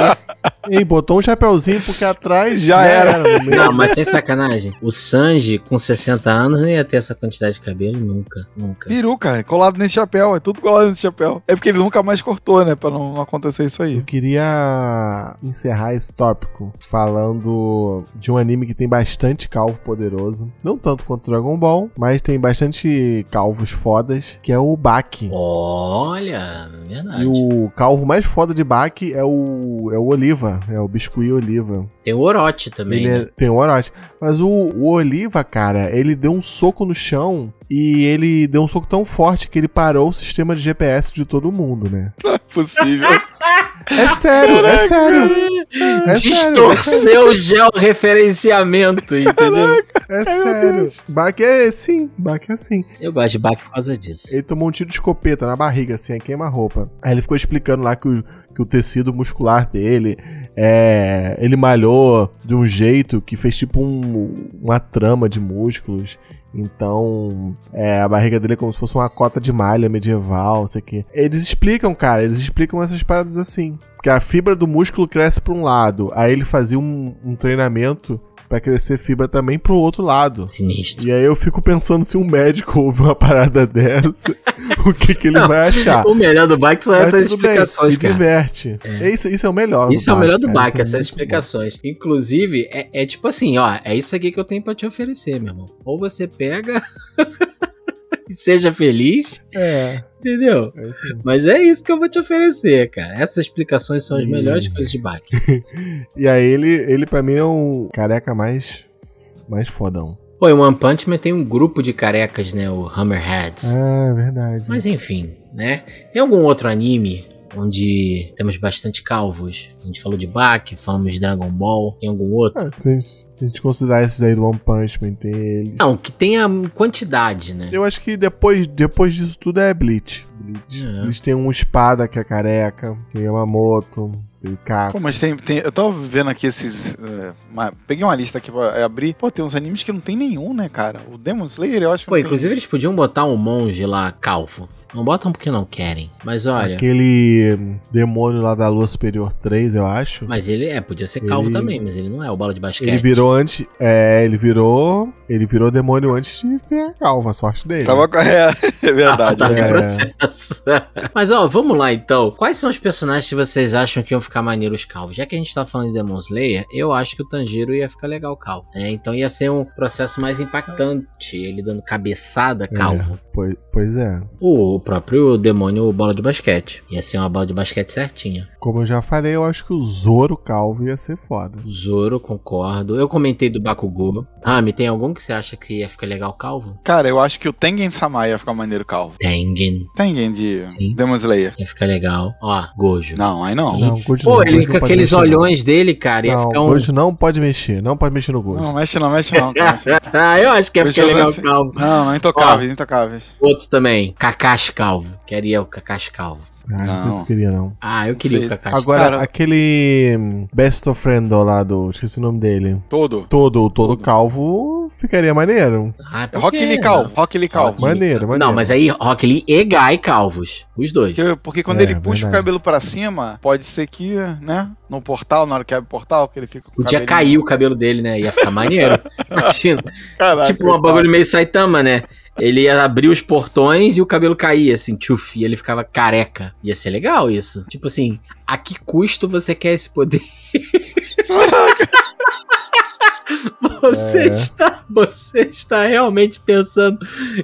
Ei, botou um chapeuzinho porque atrás já era. Não, mas sem sacanagem. O Sanji, com sessenta anos, não ia ter essa quantidade de cabelo nunca. Nunca. Peruca, é colado nesse chapéu. É tudo colado nesse chapéu. É porque ele nunca mais cortou, né? Pra não acontecer isso aí. Eu queria encerrar esse tópico falando de um anime que tem bastante calvo poderoso. Não tanto quanto Dragon Ball, mas tem bastante calvos fodas, que é o Baki. Olha, verdade. E o calvo mais foda de Baki é o, é o Oliva. É o Biscuit Oliva. Tem o Orochi também, né? Tem o Orochi. Mas o, o Oliva, cara, ele deu um soco no chão e ele deu um soco tão forte que ele parou o sistema de G P S de todo mundo, né? Não é possível. É sério, Caraca. é sério. É Distorceu o georreferenciamento, entendeu? Caraca. É sério. Baki é assim, Baki é assim. Eu gosto de Baki por causa disso. Ele tomou um tiro de escopeta na barriga, assim, aí queima-roupa. Aí ele ficou explicando lá que o, que o tecido muscular dele... É, ele malhou de um jeito que fez tipo um, uma trama de músculos. Então, é, a barriga dele é como se fosse uma cota de malha medieval, sei que. Eles explicam, cara, eles explicam essas paradas assim. Porque a fibra do músculo cresce pra um lado. Aí ele fazia um, um treinamento pra crescer fibra também pro outro lado. Sinistro. E aí eu fico pensando, se um médico ouve uma parada dessa, o que que ele não, vai achar? O melhor do Bach são mas essas explicações, bem, cara. Se diverte. É. Isso, isso é o melhor. Isso é o melhor do Bach, essas explicações. Bom. Inclusive, é, é tipo assim, ó, é isso aqui que eu tenho pra te oferecer, meu irmão. Ou você pega... e seja feliz. É. Entendeu? É assim. Mas é isso que eu vou te oferecer, cara. Essas explicações são as melhores coisas de Bach. E aí ele, ele pra mim é um careca mais, mais fodão. Pô, e o One Punch Man tem um grupo de carecas, né? O Hammerheads. Ah, verdade. Mas enfim, né? Tem algum outro anime onde temos bastante calvos? A gente falou de Bach, falamos de Dragon Ball. Tem algum outro? Ah, sim. A gente considerar esses aí do One Punch Man, tem eles. Não, que tem a quantidade, né? Eu acho que depois, depois disso tudo é Bleach. Bleach. É. Eles têm um espada que é careca, tem uma moto, tem Ikkaku. Pô, mas tem, tem... Eu tava vendo aqui esses... É, uma, peguei uma lista aqui pra abrir. Pô, tem uns animes que não tem nenhum, né, cara? O Demon Slayer, eu acho que... Pô, inclusive tem... eles podiam botar um monge lá, calvo. Não botam porque não querem, mas olha... Aquele demônio lá da Lua Superior três, eu acho. Mas ele é, podia ser calvo ele... também, mas ele não é o bola de basquete. Ele virou antes, é, ele virou, ele virou demônio antes de ter calma, a sorte dele. Tava correto, é verdade. Tava em processo. Mas ó, vamos lá então. Quais são os personagens que vocês acham que iam ficar maneiros calvos? Já que a gente tá falando de Demon Slayer, eu acho que o Tanjiro ia ficar legal calvo. É, então ia ser um processo mais impactante, ele dando cabeçada calvo. É, pois, pois é. O próprio demônio bola de basquete. Ia ser uma bola de basquete certinha. Como eu já falei, eu acho que o Zoro calvo ia ser foda. Zoro, concordo. Eu comentei do Bakugou. Rami, tem algum que você acha que ia ficar legal calvo? Cara, eu acho que o Tengen-sama ia ficar maneiro calvo. Tengen. Tengen de Sim. Demon Slayer. Ia ficar legal. Ó, Gojo. Não, aí não. não Gojo Pô, não, ele fica aqueles olhões não. dele, cara. Ia não, ficar um... Gojo não pode mexer. Não pode mexer no Gojo. Não, mexe não, mexe não. Cara, mexe. Ah, eu acho que ia ficar legal assim. Calvo. Não, não, intocáveis, ó, intocáveis. Outro também. Kakashi calvo. Queria o Kakashi calvo. Ah, não. não sei se eu queria, não. Ah, eu queria o Kakashi. Agora, cara... aquele Best of Friend lá do... Esqueci o nome dele. Todo. Todo, todo, todo. Calvo ficaria maneiro. Ah, Rock Lee calvo, Rock Lee calvo. Maneiro, maneiro. Não, mas aí Rock Lee e Guy calvos, os dois. Porque, porque quando é, ele puxa verdade. o cabelo pra cima, pode ser que, né, no portal, na hora que abre o portal, que ele fica com o Podia cabelinho. cair o cabelo dele, né, ia ficar maneiro. Imagina. Caraca, tipo uma bagulho meio Saitama, né? Ele ia abrir os portões e o cabelo caía, assim, tchuf, e ele ficava careca. Ia ser legal isso. Tipo assim, a que custo você quer esse poder? Você, é. está, você está realmente pensando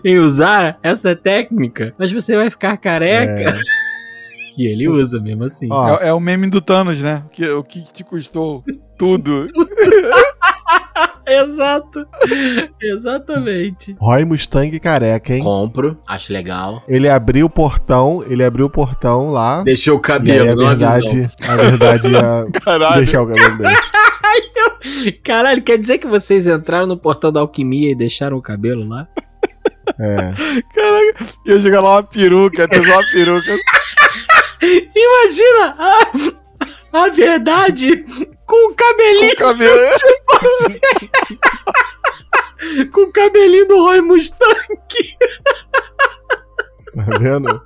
em usar essa técnica, mas você vai ficar careca. É. E ele usa mesmo assim. Ó, é, é o meme do Thanos, né? O que, o que te custou? Tudo. Exato. Exatamente. Roy Mustang careca, hein? Compro, acho legal. Ele abriu o portão, ele abriu o portão lá. Deixou o cabelo, não avisou. A verdade é deixar o cabelo dele. Caralho, quer dizer que vocês entraram no portal da alquimia e deixaram o cabelo lá? É. Caraca, ia jogar lá uma peruca, ia ter uma peruca. Imagina a, a verdade com o cabelinho. Com o cabelinho. Tipo, com o cabelinho do Roy Mustang. Tá vendo?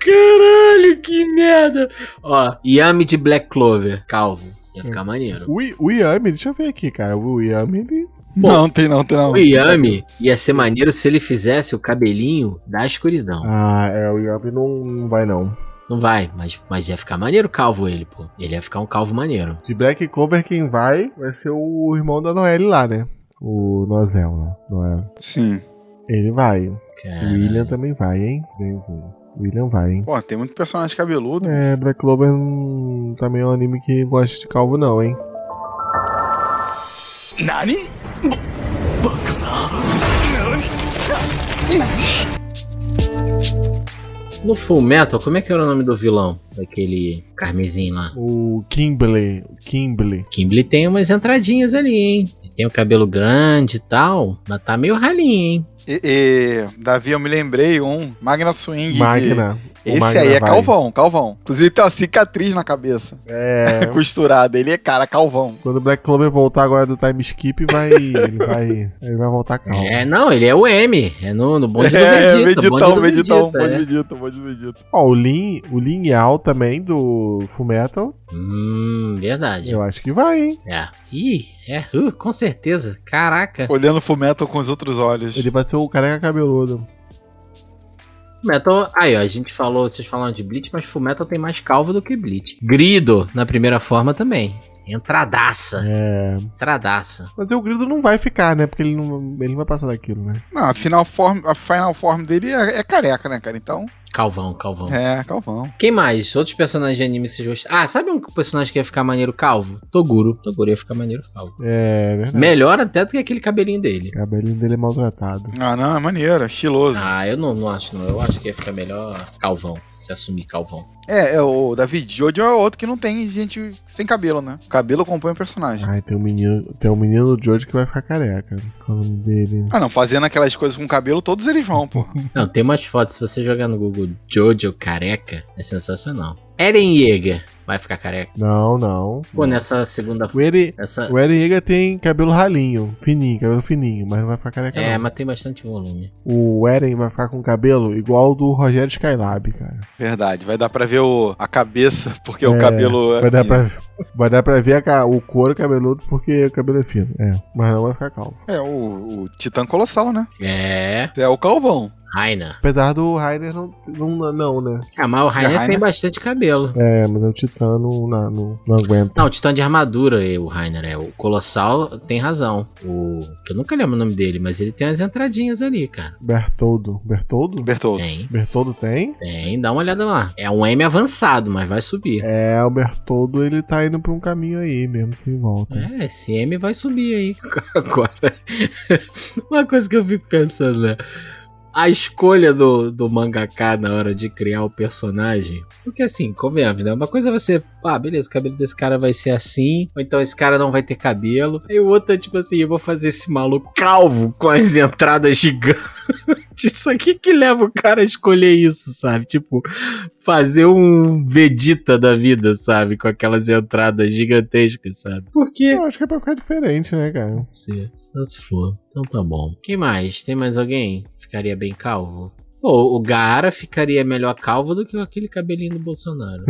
Caralho, que merda. Ó, Yami de Black Clover, calvo. Ia ficar maneiro. O, o Yami, deixa eu ver aqui, cara. O Yami, ele... Bom, não, tem não, tem não. O Yami ia ser maneiro se ele fizesse o cabelinho da escuridão. Ah, é, o Yami não, não vai não. Não vai, mas, mas ia ficar maneiro calvo ele, pô. Ele ia ficar um calvo maneiro. De Black Clover quem vai vai ser o irmão da Noelle lá, né? O Nozel, né? Noel. Sim. Ele vai. Caralho. O William também vai, hein? Benzinho. William vai, hein? Pô, tem muito personagem cabeludo. É, Black Clover hum, também é um anime que gosta de calvo não, hein? Nani? No Fullmetal, como é que era o nome do vilão? Daquele carmesim lá. O Kimberly. Kimberly. Kimberly tem umas entradinhas ali, hein? Tem o cabelo grande e tal, mas tá meio ralinho, hein? E, e, Davi, eu me lembrei um Magna Swing. Magna. Que, esse Magna aí é vai. Calvão, calvão. Inclusive tem uma cicatriz na cabeça. É. Costurada. Ele é cara, calvão. Quando o Black Clover voltar agora do time skip, vai. ele, vai ele vai voltar calvo. É, não, ele é o M. É no, no bonde é, do Vegeta. É, Vegitão, Vegitão, bonde do Vegeta. Ó, o Lin Yao também do Fullmetal. Hum, verdade. Eu acho que vai, hein? É. Ih, é, uh, com certeza. Caraca. Olhando o Fullmetal com os outros olhos. Ele vai ser o careca cabeludo. Fullmetal, aí ó, a gente falou, vocês falaram de Bleach, mas Fullmetal tem mais calvo do que Bleach. Grido, na primeira forma também. Entradaça. É. Entradaça. Mas o Grido não vai ficar, né? Porque ele não, ele não vai passar daquilo, né? Não, a final form, a final form dele é, é careca, né, cara? Então... Calvão, Calvão. É, Calvão. Quem mais? Outros personagens de anime que vocês gostam? Ah, sabe um personagem que ia ficar maneiro calvo? Toguro. Toguro ia ficar maneiro calvo. É, verdade. Melhor até do que aquele cabelinho dele. O cabelinho dele é maltratado. Ah, não, é maneiro, é estiloso. Ah, eu não, não acho, não. Eu acho que ia ficar melhor calvão, se assumir calvão. É, é o David Jojo é outro que não tem gente sem cabelo, né? O cabelo compõe o personagem. Ah, tem um menino, tem um menino Jojo que vai ficar careca. O nome dele. Ah, não, fazendo aquelas coisas com cabelo, todos eles vão, pô. Não, tem umas fotos, se você jogar no Google Jojo careca, é sensacional. Eren Yeager vai ficar careca? Não, não. Pô, não. Nessa segunda... O Eren, essa... o Eren Yeager tem cabelo ralinho, fininho, cabelo fininho, mas não vai ficar careca, é, não. Mas tem bastante volume. O Eren vai ficar com cabelo igual do Rogério Skylab, cara. Verdade, vai dar pra ver o... a cabeça, porque é, o cabelo... É vai, dar pra... vai dar pra ver a... o couro cabeludo, porque o cabelo é fino, é. Mas não vai ficar calvo. É, o, o Titã Colossal, né? É. É o calvão. Rainer. Apesar do Rainer não, não, não, né? Ah, mas o Rainer, é, Rainer tem bastante cabelo. É, mas o Titã não, não, não aguenta. Não, o Titã de armadura, o Rainer, é. O Colossal tem razão. O... Eu nunca lembro o nome dele, mas ele tem umas entradinhas ali, cara. Bertoldo. Bertoldo? Bertoldo. Tem. Bertoldo tem? Tem, dá uma olhada lá. É um M avançado, mas vai subir. É, o Bertoldo, ele tá indo pra um caminho aí, mesmo sem volta. É, esse M vai subir aí. Agora, uma coisa que eu fico pensando, né? A escolha do, do mangaka na hora de criar o personagem. Porque assim, convenhamos, né? Uma coisa é você... Ah, beleza, o cabelo desse cara vai ser assim. Ou então esse cara não vai ter cabelo. Aí o outro é tipo assim, eu vou fazer esse maluco calvo com as entradas gigantes. Aqui que leva o cara a escolher isso, sabe? Tipo, fazer um Vegeta da vida, sabe? Com aquelas entradas gigantescas, sabe? Porque... Eu acho que é pra ficar diferente, né, cara? Sim, só se for. Então tá bom. Quem mais? Tem mais alguém? Ficaria bem calvo? Pô, o Gaara ficaria melhor calvo do que aquele cabelinho do Bolsonaro.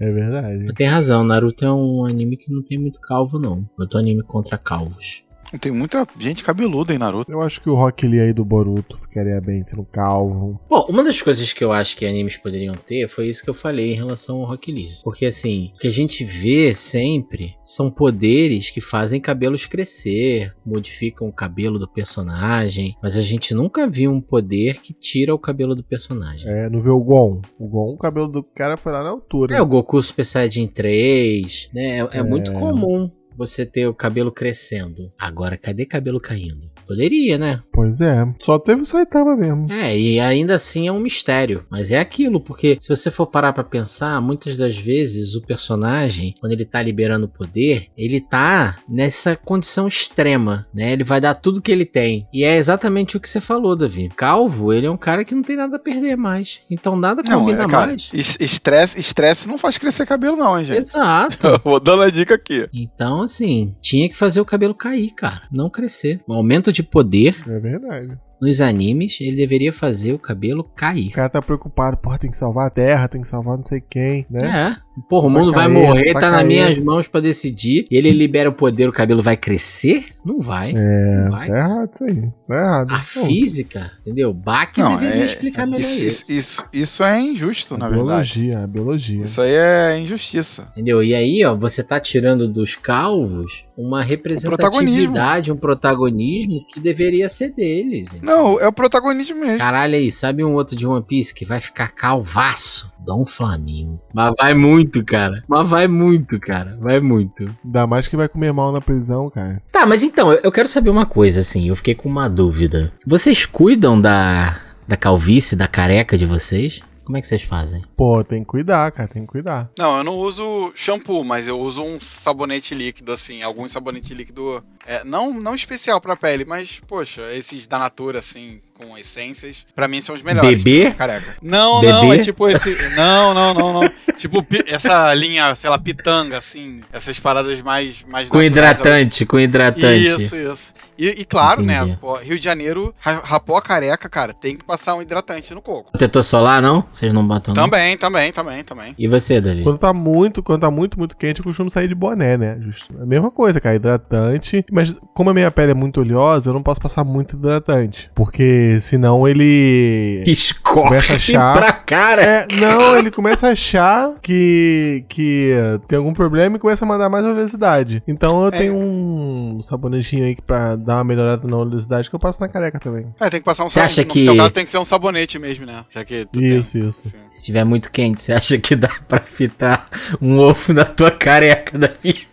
É verdade. Mas tem razão, Naruto é um anime que não tem muito calvo, não. Eu tô anime contra calvos. Tem muita gente cabeluda em Naruto. Eu acho que o Rock Lee aí do Boruto ficaria bem sendo calvo. Bom, uma das coisas que eu acho que animes poderiam ter foi isso que eu falei em relação ao Rock Lee. Porque assim, o que a gente vê sempre são poderes que fazem cabelos crescer, modificam o cabelo do personagem, mas a gente nunca viu um poder que tira o cabelo do personagem. É, não vê o Gon. O Gon, o cabelo do cara foi lá na altura. É, o Goku Super Saiyajin três, né? É, é muito comum você ter o cabelo crescendo. Agora, cadê cabelo caindo? Poderia, né? Pois é. Só teve o Saitama mesmo. É, e ainda assim é um mistério. Mas é aquilo, porque se você for parar pra pensar, muitas das vezes o personagem, quando ele tá liberando o poder, ele tá nessa condição extrema, né? Ele vai dar tudo que ele tem. E é exatamente o que você falou, Davi. Calvo, ele é um cara que não tem nada a perder mais. Então nada combina não, é, cara, mais. Estresse, estresse não faz crescer cabelo não, hein, gente? Exato. Eu vou dando a dica aqui. Então, assim, tinha que fazer o cabelo cair, cara. Não crescer. Um aumento de poder. É verdade. Nos animes, ele deveria fazer o cabelo cair. O cara tá preocupado. Porra, tem que salvar a Terra, tem que salvar não sei quem, né? É. Porra, o mundo vai morrer, tá nas minhas mãos pra decidir. E ele libera o poder, o cabelo vai crescer? Não vai. É, não vai. Tá errado isso aí. Tá errado. A física, entendeu? Bach deveria explicar melhor isso. Isso, isso é injusto, na verdade. Biologia, biologia. Isso aí é injustiça. Entendeu? E aí, ó, você tá tirando dos calvos uma representatividade, um protagonismo que deveria ser deles, entendeu? Não, é o protagonismo mesmo. Caralho aí, sabe um outro de One Piece que vai ficar calvaço? Dom Flamingo. Mas vai muito, cara. Mas vai muito, cara. Vai muito. Ainda mais que vai comer mal na prisão, cara. Tá, mas então, eu quero saber uma coisa, assim. Eu fiquei com uma dúvida. Vocês cuidam da, da calvície, da careca de vocês? Como é que vocês fazem? Pô, tem que cuidar, cara, tem que cuidar. Não, eu não uso shampoo, mas eu uso um sabonete líquido, assim, algum sabonete líquido, é, não, não especial pra pele, mas, poxa, esses da Natura, assim, com essências, pra mim são os melhores. Bebê? Careca. Não, Bebê? não, é tipo esse... Não, não, não, não. Tipo essa linha, sei lá, pitanga, assim, essas paradas mais... mais com hidratante, com hidratante. Isso, isso. E, e claro, entendi, né, Rio de Janeiro, rapou a careca, cara, tem que passar um hidratante no coco. Protetor solar, não? Vocês não botam, não? Também, também, também, também. E você, Davi? Quando tá muito, quando tá muito, muito quente, eu costumo sair de boné, né? Justo. A mesma coisa, cara, hidratante. Mas como a minha pele é muito oleosa, eu não posso passar muito hidratante, porque senão ele... escorre começa a achar... pra cara! É, não, ele começa a achar que, que tem algum problema e começa a mandar mais oleosidade. Então eu é. tenho um sabonetinho aí que pra dar uma melhorada na oleosidade, que eu passo na careca também. É, tem que passar um sabonete. Você acha que... No teu caso tem que ser um sabonete mesmo, né? Já que tu isso, tem... isso. Sim. Se tiver muito quente, você acha que dá pra fitar um ovo na tua careca, Davi?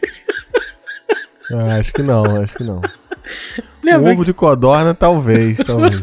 Ah, acho que não, acho que não. Lembra um ovo que... de codorna, talvez, talvez.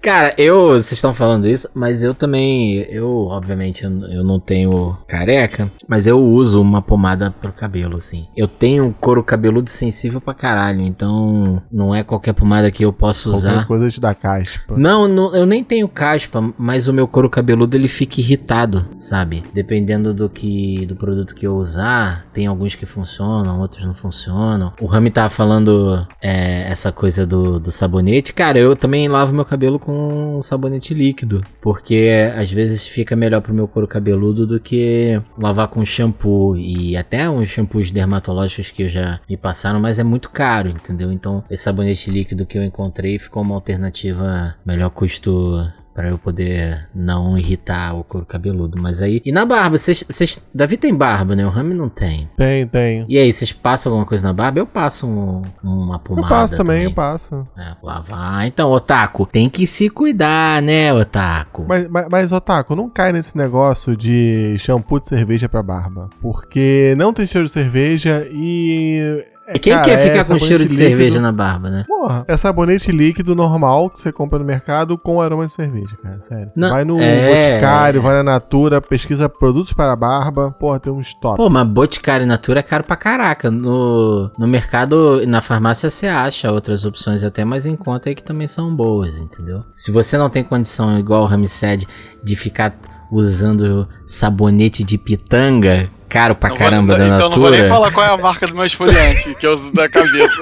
Cara, eu... Vocês estão falando isso, mas eu também... Eu, obviamente, eu não tenho careca, mas eu uso uma pomada pro cabelo, assim. Eu tenho couro cabeludo sensível pra caralho, então não é qualquer pomada que eu posso usar. Alguma coisa te dá caspa. Não, não, eu nem tenho caspa, mas o meu couro cabeludo, ele fica irritado, sabe? Dependendo do que... do produto que eu usar, tem alguns que funcionam, outros não funcionam. O Rami tava falando é, essa coisa do, do sabonete. Cara, eu também lavo meu cabelo com com um sabonete líquido, porque às vezes fica melhor pro meu couro cabeludo do que lavar com shampoo, e até uns shampoos dermatológicos que eu já me passaram, mas é muito caro, entendeu? Então esse sabonete líquido que eu encontrei ficou uma alternativa melhor custo pra eu poder não irritar o couro cabeludo, mas aí... E na barba, vocês... Davi tem barba, né? O Rami não tem. Tem, tem. E aí, vocês passam alguma coisa na barba? Eu passo um, uma pomada. Eu passo também, também. eu passo. É, lavar. Então, Otaku, tem que se cuidar, né, Otaku? Mas, mas, mas, Otaku, não cai nesse negócio de shampoo de cerveja pra barba, porque não tem cheiro de cerveja e... E quem cara, quer ficar é com cheiro de líquido, cerveja na barba, né? Porra, é sabonete líquido normal que você compra no mercado com aroma de cerveja, cara, sério. Não, vai no é... Boticário, vai na Natura, pesquisa produtos para a barba, porra, tem um estoque. Pô, mas Boticário e Natura é caro pra caraca. No, no mercado, na farmácia você acha outras opções até mais em conta aí que também são boas, entendeu? Se você não tem condição, igual o Rami Sede, de ficar usando sabonete de pitanga... Caro pra não caramba vou, da então Natura. Então não vou nem falar qual é a marca do meu esfoliante que eu uso da cabeça.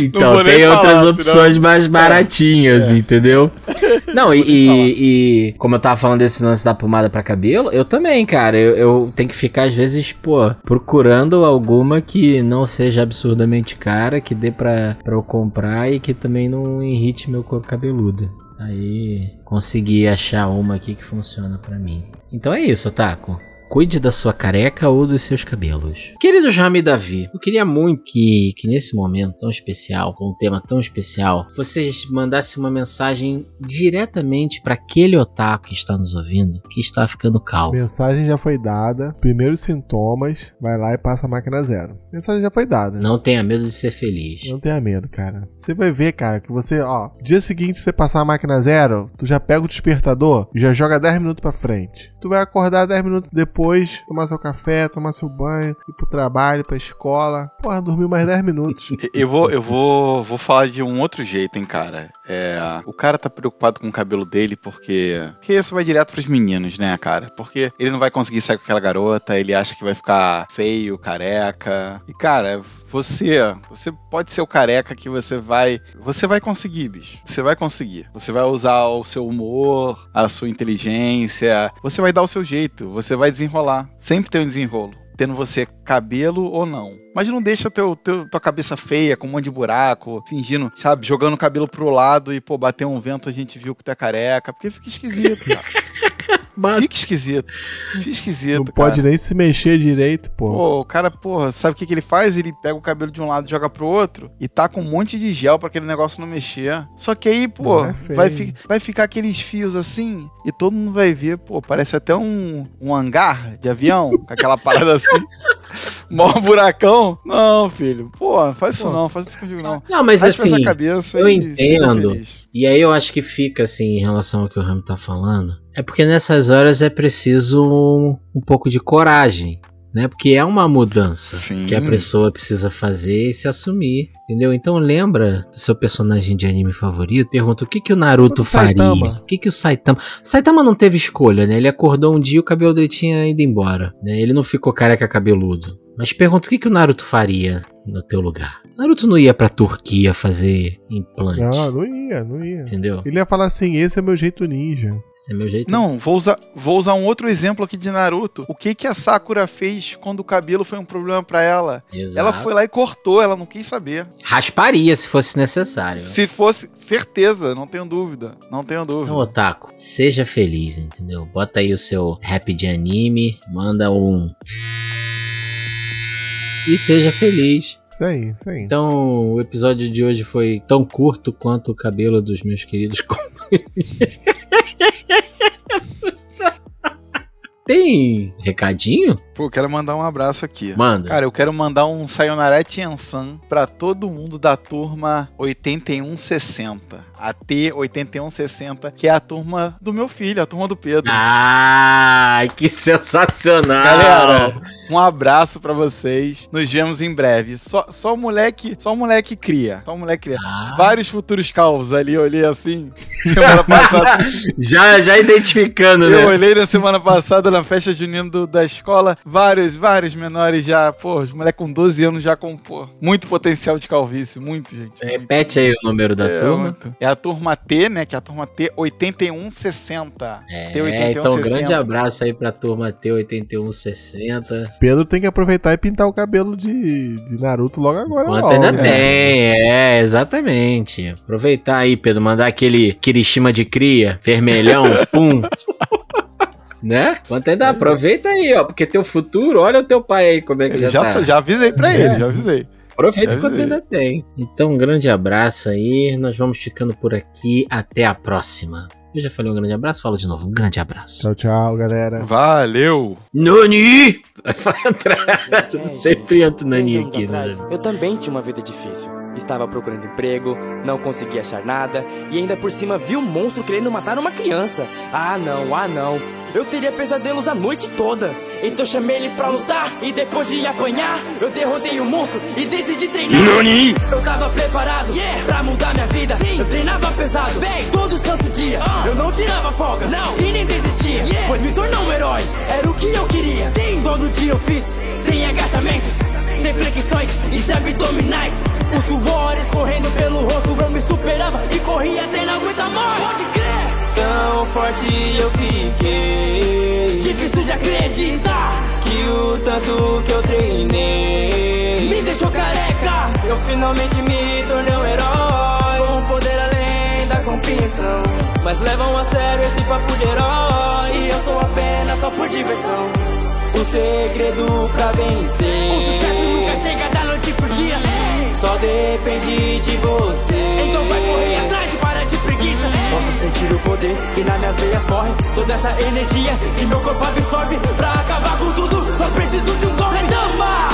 Então tem falar, outras opções senão... mais baratinhas, é. entendeu? Não, e, e, e como eu tava falando desse lance da pomada pra cabelo, eu também, cara, eu, eu tenho que ficar às vezes, pô, procurando alguma que não seja absurdamente cara, que dê pra, pra eu comprar e que também não irrite meu couro cabeludo. Aí consegui achar uma aqui que funciona pra mim. Então é isso, Otaku. Cuide da sua careca ou dos seus cabelos. Queridos Rami e Davi, eu queria muito que, que nesse momento tão especial, com um tema tão especial, vocês mandassem uma mensagem diretamente para aquele otaku que está nos ouvindo, que está ficando calvo. Mensagem já foi dada, primeiros sintomas, vai lá e passa a máquina zero. Mensagem já foi dada. Não tenha medo de ser feliz. Não tenha medo, cara. Você vai ver, cara, que você, ó, dia seguinte você passar a máquina zero, tu já pega o despertador e já joga dez minutos pra frente. Tu vai acordar dez minutos depois, Depois, tomar seu café, tomar seu banho, ir pro trabalho, pra escola. Porra, dormir mais dez minutos. Eu vou, eu vou, vou falar de um outro jeito, hein, cara. É, o cara tá preocupado com o cabelo dele porque... Porque isso vai direto pros meninos, né, cara? Porque ele não vai conseguir sair com aquela garota, ele acha que vai ficar feio, careca. E, cara, você... Você pode ser o careca que você vai... Você vai conseguir, bicho. Você vai conseguir. Você vai usar o seu humor, a sua inteligência. Você vai dar o seu jeito. Você vai desenrolar. Sempre tem um desenrolo. Tendo você cabelo ou não. Mas não deixa teu, teu, tua cabeça feia, com um monte de buraco, fingindo, sabe, jogando o cabelo pro lado e, pô, bater um vento, a gente viu que tá careca, porque fica esquisito, cara. Fica esquisito. Fica esquisito, Não cara. pode nem se mexer direito, pô. Pô, o cara, porra, sabe o que, que ele faz? Ele pega o cabelo de um lado e joga pro outro e tá com um monte de gel pra aquele negócio não mexer. Só que aí, pô, é vai, fi- vai ficar aqueles fios assim e todo mundo vai ver, pô, parece até um, um hangar de avião, com aquela parada assim. Mó buracão? Não, filho. Pô, faz isso Pô. não, faz isso comigo não. Não, mas Acho assim, cabeça eu e entendo. E aí eu acho que fica assim, em relação ao que o Rami tá falando, é porque nessas horas é preciso um, um pouco de coragem, né? Porque é uma mudança Sim. que a pessoa precisa fazer e se assumir, entendeu? Então lembra do seu personagem de anime favorito, pergunta o que, que o Naruto o faria, Saitama. o que, que o Saitama... Saitama não teve escolha, né? Ele acordou um dia e o cabelo dele tinha ido embora, né? Ele não ficou careca cabeludo. Mas pergunta, o que, que o Naruto faria no teu lugar? Naruto não ia pra Turquia fazer implante. Não, não ia, não ia. Entendeu? Ele ia falar assim, esse é meu jeito ninja. Esse é meu jeito Não, ninja. vou usar, vou usar um outro exemplo aqui de Naruto. O que que a Sakura fez quando o cabelo foi um problema pra ela? Exato. Ela foi lá e cortou, ela não quis saber. Rasparia se fosse necessário. Se fosse, certeza, não tenho dúvida. Não tenho dúvida. Então, Otaku, seja feliz, entendeu? Bota aí o seu rap de anime, manda um... E seja feliz. Isso aí, isso aí. Então, o episódio de hoje foi tão curto quanto o cabelo dos meus queridos companheiros. Tem recadinho? Pô, quero mandar um abraço aqui. Manda. Cara, eu quero mandar um sayonara tiansan pra todo mundo da turma oitenta e um sessenta. A T oitenta e um sessenta, que é a turma do meu filho, a turma do Pedro. Ah, que sensacional! Galera, um abraço pra vocês. Nos vemos em breve. Só, só moleque, só moleque cria. Só moleque cria. Ah. Vários futuros calvos ali, eu olhei assim, semana passada. já, já identificando, eu né? Eu olhei na semana passada na festa junina do, da escola, vários, vários menores já, pô, os moleques com doze anos já compor. Muito potencial de calvície, muito, gente. Repete muito. Aí o número da é, turma. Muito. É a turma T, né? Que é a turma T oitenta e um sessenta. É, T oitenta e um sessenta. Então um grande abraço aí pra turma T oitenta e um sessenta. Pedro tem que aproveitar e pintar o cabelo de, de Naruto logo agora. Enquanto ainda né? tem, é, exatamente. Aproveitar aí, Pedro, mandar aquele Kirishima de cria, vermelhão, pum. Né? Quanto ainda, aproveita aí, ó, porque teu futuro, olha o teu pai aí como é que já, já tá. Já avisei pra é. ele, já avisei. Aproveita enquanto ainda tem. Então, um grande abraço aí. Nós vamos ficando por aqui. Até a próxima. Eu já falei um grande abraço. Falo de novo. Um grande abraço. Tchau, tchau, galera. Valeu. Nani! Vai atrás. Sempre entro Nani aqui. Né? Eu também tinha uma vida difícil. Estava procurando emprego, não conseguia achar nada. E ainda por cima vi um monstro querendo matar uma criança. Ah, não, ah, não. Eu teria pesadelos a noite toda. Então chamei ele pra lutar e depois de apanhar, eu derrotei o monstro e decidi treinar. Nani! Eu tava preparado yeah. pra mudar minha vida. Sim. Eu treinava pesado, bem, todo santo dia. Uh. Eu não tirava folga, não, e nem desistia. Yeah. Pois me tornou um herói, era o que eu queria. Sim. Todo dia eu fiz, sem agachamentos, sem flexões e sem abdominais. Os suores correndo pelo rosto, eu me superava e corria até não aguentar mais. Pode crer! Tão forte eu fiquei, difícil de acreditar que o tanto que eu treinei me deixou careca. Eu finalmente me tornei um herói, com um poder além da compreensão. Mas levam a sério esse papo de herói e eu sou apenas só por diversão. O segredo pra vencer, o sucesso nunca chega da noite pro dia, é. Só depende de você. Então vai correr atrás e para de preguiça, é. Posso sentir o poder que nas minhas veias corre, toda essa energia que meu corpo absorve. Pra acabar com tudo, só preciso de um golpe. Dama!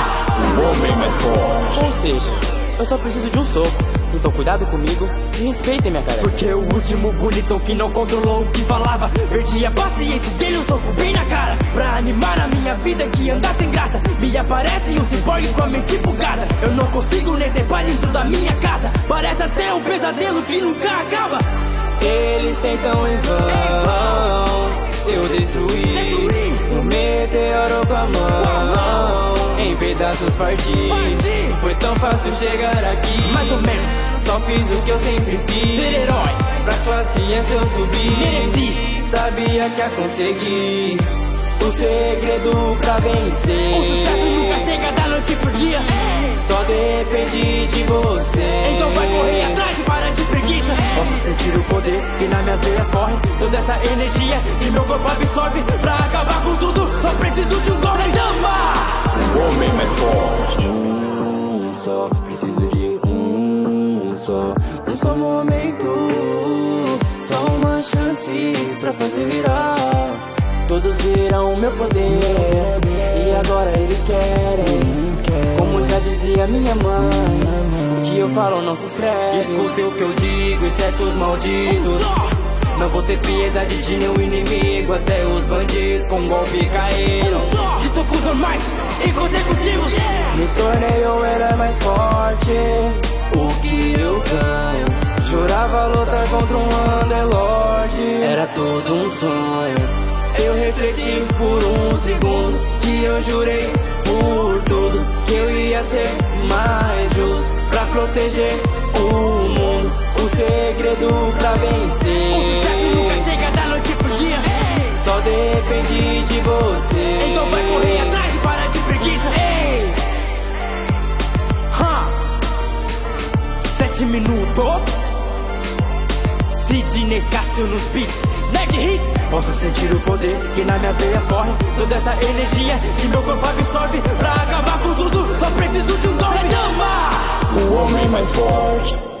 Um homem mais forte. Ou seja, eu só preciso de um soco. Então cuidado comigo e respeitem minha cara. Porque o último bonitão que não controlou o que falava, perdi a paciência, dei um soco bem na cara. Pra animar a minha vida que anda sem graça, me aparece um ciborgue com a mente bugada. Eu não consigo nem ter paz dentro da minha casa, parece até um pesadelo que nunca acaba. Eles tentam em vão eu destruí um meteoro com a mão. Em pedaços parti. Foi tão fácil chegar aqui. Mais ou menos. Só fiz o que eu sempre fiz. Ser herói. Pra classe essa eu subi. Mereci. Sabia que ia conseguir. O segredo pra vencer. O sucesso nunca chega da noite pro dia. É. Só depende de você. Então vai correr atrás e para de preguiça. É. Posso sentir o poder que nas minhas veias corre. Toda essa energia que meu corpo absorve. Pra acabar com tudo, só preciso de um golpe. Dama! Um homem mais forte. Um só, preciso de um só. Um só momento. Só uma chance pra fazer virar. Todos viram o meu poder e agora eles querem. Como já dizia minha mãe, o que eu falo não se escreve. Escutem o que eu digo, insetos malditos. Não vou ter piedade de nenhum inimigo. Até os bandidos com golpe caíram. De socos normais e consecutivos, me tornei o herói mais forte. O que eu ganho? Jurava lutar contra um underlord. Era todo um sonho. Eu refleti por um segundo que eu jurei por por tudo que eu ia ser mais justo, pra proteger o mundo, o segredo pra vencer. O sucesso nunca chega da noite pro dia, ei, só depende de você. Então vai correr atrás e para de preguiça, ei. Huh. Sete minutos Sidney Escassio nos beats, Mad Hits. Posso sentir o poder que nas minhas veias corre, toda essa energia que meu corpo absorve. Pra acabar com tudo, só preciso de um golpe. Dama, o homem mais forte.